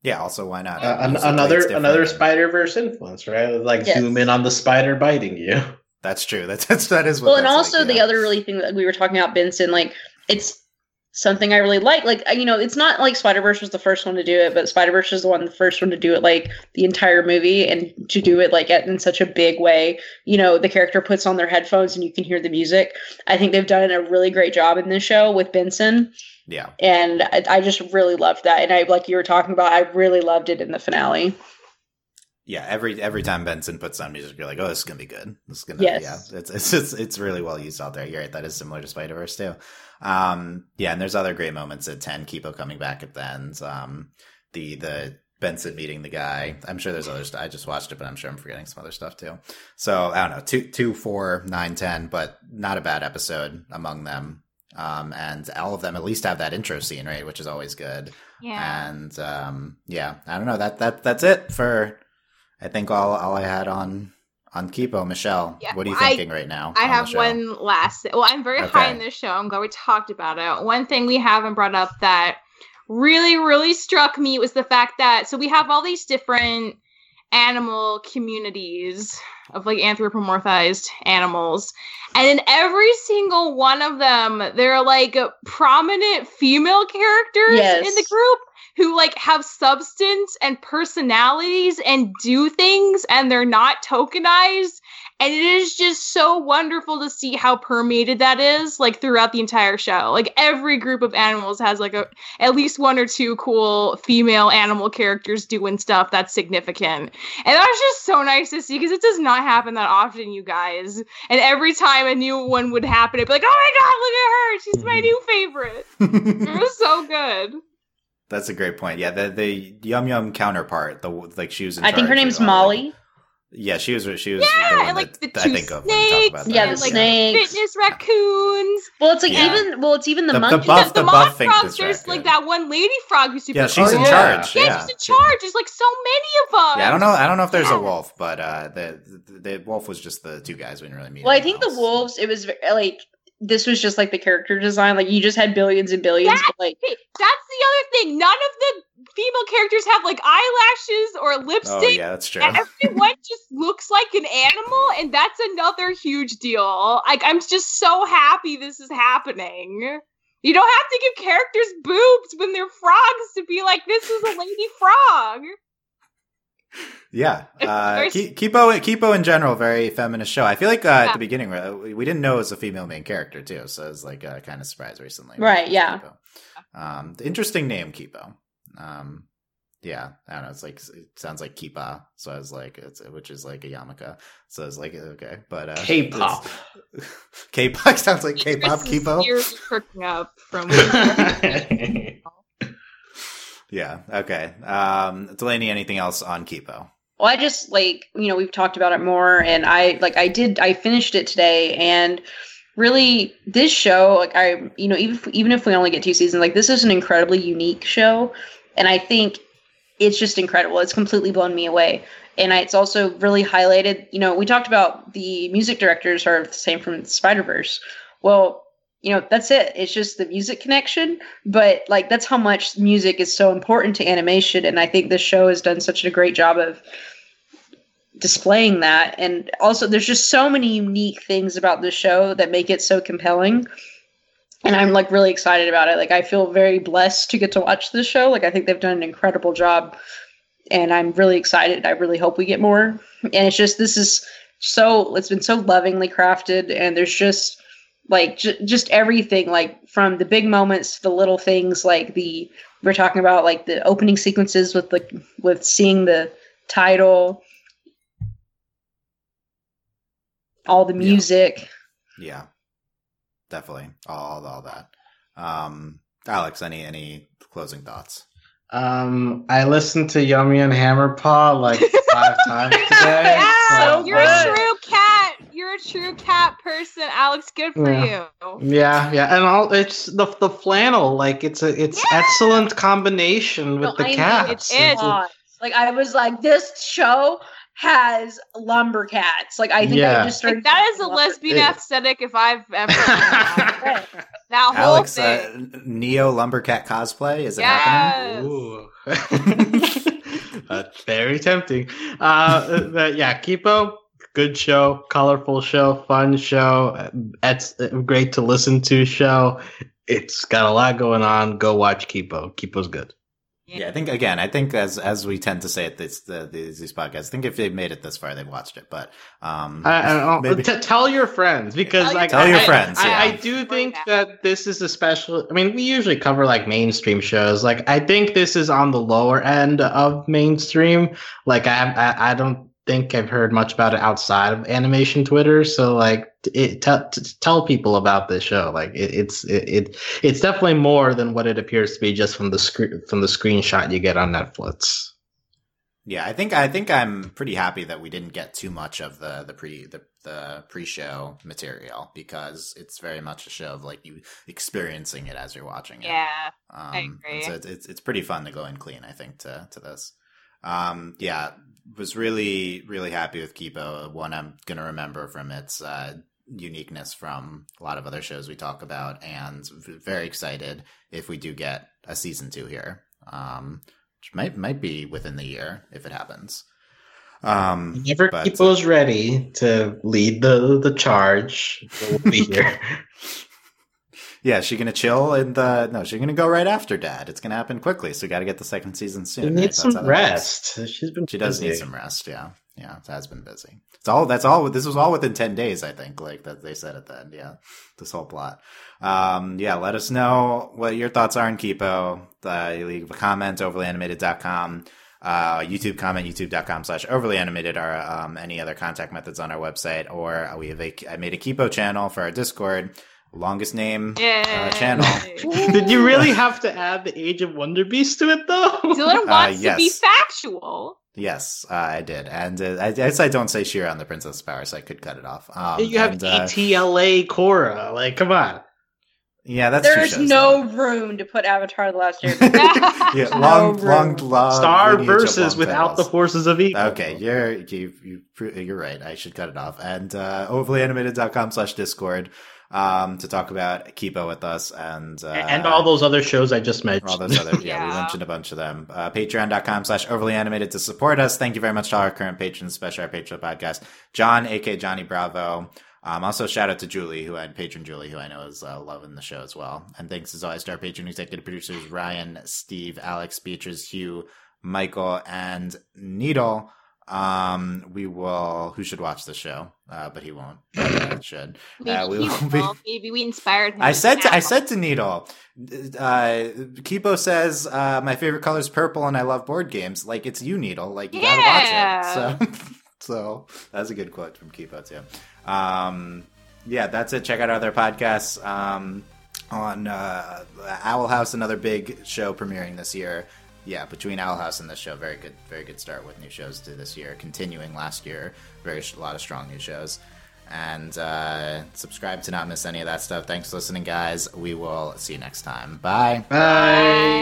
Yeah. Also, why not? Uh, an- another, another Spider-Verse influence, right? Like yes. zoom in on the spider biting you. That's true. That's, that's that is what. Well, and also like, the yeah. other really thing that we were talking about, Benson, like it's something I really like. Like you know, it's not like Spider-Verse was the first one to do it, but Spider-Verse is the one, the first one to do it like the entire movie and to do it like in such a big way. You know, the character puts on their headphones and you can hear the music. I think they've done a really great job in this show with Benson. Yeah, and I, I just really loved that. And I like you were talking about, I really loved it in the finale. Yeah, every every time Benson puts on music, you're like, "Oh, this is gonna be good. This is gonna, yes. yeah, it's it's it's it's really well used out there." You're right. That is similar to Spider-Verse too. Um, yeah, and there's other great moments at ten. Kipo coming back at the end. Um, the the Benson meeting the guy. I'm sure there's other stuff. I just watched it, but I'm sure I'm forgetting some other stuff too. So I don't know, two, two, four, nine, ten, but not a bad episode among them. Um, and all of them at least have that intro scene, right, which is always good. Yeah. And um, yeah, I don't know. That that that's it for. I think all all I had on on Kipo. Michelle, yeah, what are you thinking I, right now? I on have one last. Well, I'm very okay. high in this show. I'm glad we talked about it. One thing we haven't brought up that really, really struck me was the fact that so we have all these different animal communities of like anthropomorphized animals, and in every single one of them, there are like prominent female characters yes. in the group. Who like have substance and personalities and do things, and they're not tokenized. And it is just so wonderful to see how permeated that is, like, throughout the entire show. Like, every group of animals has, like, a at least one or two cool female animal characters doing stuff that's significant. And that's just so nice to see, because it does not happen that often, you guys. And every time a new one would happen, it'd be like, oh my god, look at her! She's my new favorite! It was so good. That's a great point. Yeah, the, the Yum Yum counterpart, the like she was in charge. I think her name's Molly. Like, yeah, she was. She was. Yeah, the one and, like the that, two I think of snakes. Yeah, the like, snakes. Fitness raccoons. Well, it's like yeah. even. Well, it's even the, the monkey. The buff, the, the, the moth frogs. There's like that one lady frog who's super. Yeah, she's cool. in charge. Yeah, yeah, she's in charge. There's like so many of them. Yeah, I don't know. I don't know if there's yeah. a wolf, but uh, the, the the wolf was just the two guys we didn't really meet. Well, I think else. the wolves. It was like. This was just, like, the character design. Like, you just had billions and billions. That, but, like, that's the other thing. None of the female characters have, like, eyelashes or lipstick. Oh, yeah, that's true. Everyone just looks like an animal, and that's another huge deal. Like, I'm just so happy this is happening. You don't have to give characters boobs when they're frogs to be like, this is a lady frog. Yeah, uh, Ki- Kipo, Kipo in general, very feminist show. I feel like uh, yeah. at the beginning we didn't know it was a female main character too, so it was like a kind of surprise recently. Right? Yeah. Um, interesting name, Kipo. Um, yeah, I don't know. It's like it sounds like Kipa, so I was like, it's, which is like a yarmulke. So I was like, okay, but uh, K-pop, K-pop sounds like K-pop. Kipo. You're perking up from. Yeah, okay. Um, Delaney, anything else on Kipo? Well, I just, like, you know, we've talked about it more, and I, like, I did, I finished it today, and really, this show, like, I, you know, even if, even if we only get two seasons, like, this is an incredibly unique show, and I think it's just incredible. It's completely blown me away, and I, it's also really highlighted, you know, we talked about the music directors are the same from Spider-Verse. Well, you know, that's it. It's just the music connection. But, like, that's how much music is so important to animation. And I think this show has done such a great job of displaying that. And also, there's just so many unique things about this show that make it so compelling. And I'm, like, really excited about it. Like, I feel very blessed to get to watch this show. Like, I think they've done an incredible job. And I'm really excited. I really hope we get more. And it's just, this is so, it's been so lovingly crafted. And there's just... Like, j- just everything, like, from the big moments to the little things, like, the, we're talking about, like, the opening sequences with, like, with seeing the title, all the music. Yeah, yeah. Definitely. All, all that. Um, Alex, any, any closing thoughts? Um, I listened to Yummy and Hammerpaw, like, five times today. Yeah, so you're a true cat. You're a true cat person, Alex. Good for yeah. you. Yeah, yeah, and all it's the the flannel, like it's a it's yeah. excellent combination with no, the I cats. Mean, it is. Like I was like, this show has lumber cats. Like I think yeah. I just started like, that is a lesbian it. aesthetic if I've ever. That whole Alex, thing. Uh, Neo lumbercat cosplay is it yes. happening? Ooh. uh, very tempting. Uh, but yeah, Kipo. Good show, colorful show, fun show. That's great to listen to. Show. It's got a lot going on. Go watch Kipo. Kipo's good. Yeah, I think again, I think as as we tend to say at this the, these podcasts, I think if they made it this far, they've watched it. But um, I, I maybe. T- tell your friends because tell, like, tell I, your I, friends. I, yeah. I, I do think that this is a special. I mean, we usually cover like mainstream shows. Like, I think this is on the lower end of mainstream. Like, I I, I don't. think I've heard much about it outside of animation Twitter, so like it, t- t- tell people about this show. Like it, it's it, it it's definitely more than what it appears to be just from the screen from the screenshot you get on Netflix. Yeah, I think I think I'm pretty happy that we didn't get too much of the the pre the, the pre-show material because it's very much a show of like you experiencing it as you're watching it. Yeah, um, I agree. So it's, it's it's pretty fun to go in clean. I think to to this. Um, yeah. Was really, really happy with Kipo. One I'm going to remember from its uh, uniqueness from a lot of other shows we talk about, and very excited if we do get a season two here, um, which might might be within the year if it happens. Um, Whenever Kipo's ready to lead the, the charge, we'll be here. Yeah, she's gonna chill and uh no, she's gonna go right after Dad. It's gonna happen quickly, so we gotta get the second season soon. She needs right? some rest. She's been she busy. does need some rest, yeah. Yeah, it has been busy. It's all that's all. This was all within ten days, I think. Like that they said at the end. Yeah, this whole plot. Um, yeah, let us know what your thoughts are on Kipo. Uh, you leave a comment, overly animated dot com. Uh, YouTube comment, youtube dot com slash overly animated, or um, any other contact methods on our website. Or we have a I made a Kipo channel for our Discord. Longest name uh, channel. Did you really have to add the Age of Wonder Beast to it, though? Dylan wants uh, yes. to be factual. Yes, uh, I did. And uh, I guess I don't say She-Ra on the Princess of Power, so I could cut it off. Um, you have and, uh, E T L A Korra. Like, come on. Yeah, that's There is no though. room to put Avatar The Last Airbender. yeah, long, no long, long, Star versus without the forces of evil. Okay, you're, you, you, you're right. I should cut it off. And uh, overly animated dot com slash discord. Um, to talk about Kipo with us and uh, and all those other shows I just mentioned. All those other, yeah, yeah, we mentioned a bunch of them. Uh, patreon dot com slash overly animated to support us. Thank you very much to our current patrons, especially our Patreon podcast, John, A K Johnny Bravo. Um, also shout out to Julie, who had patron Julie, who I know is uh, loving the show as well. And thanks as always to our patron executive producers Ryan, Steve, Alex, Beatrice, Hugh, Michael, and Needle. Um, we will. Who should watch the show? Uh, but he won't. But, uh, should uh, we will be, maybe we inspired him. I said. To, I said to Needle. Uh, Kipo says uh, my favorite color is purple, and I love board games. Like it's you, Needle. Like you yeah. gotta watch it. So, so that's a good quote from Kipo too. Um, yeah, that's it. Check out our other podcasts um, on uh, Owl House, another big show premiering this year. Yeah, between Owl House and this show, very good, very good start with new shows to this year. Continuing last year, very a lot of strong new shows. And uh, subscribe to not miss any of that stuff. Thanks for listening, guys. We will see you next time. Bye. Bye. Bye.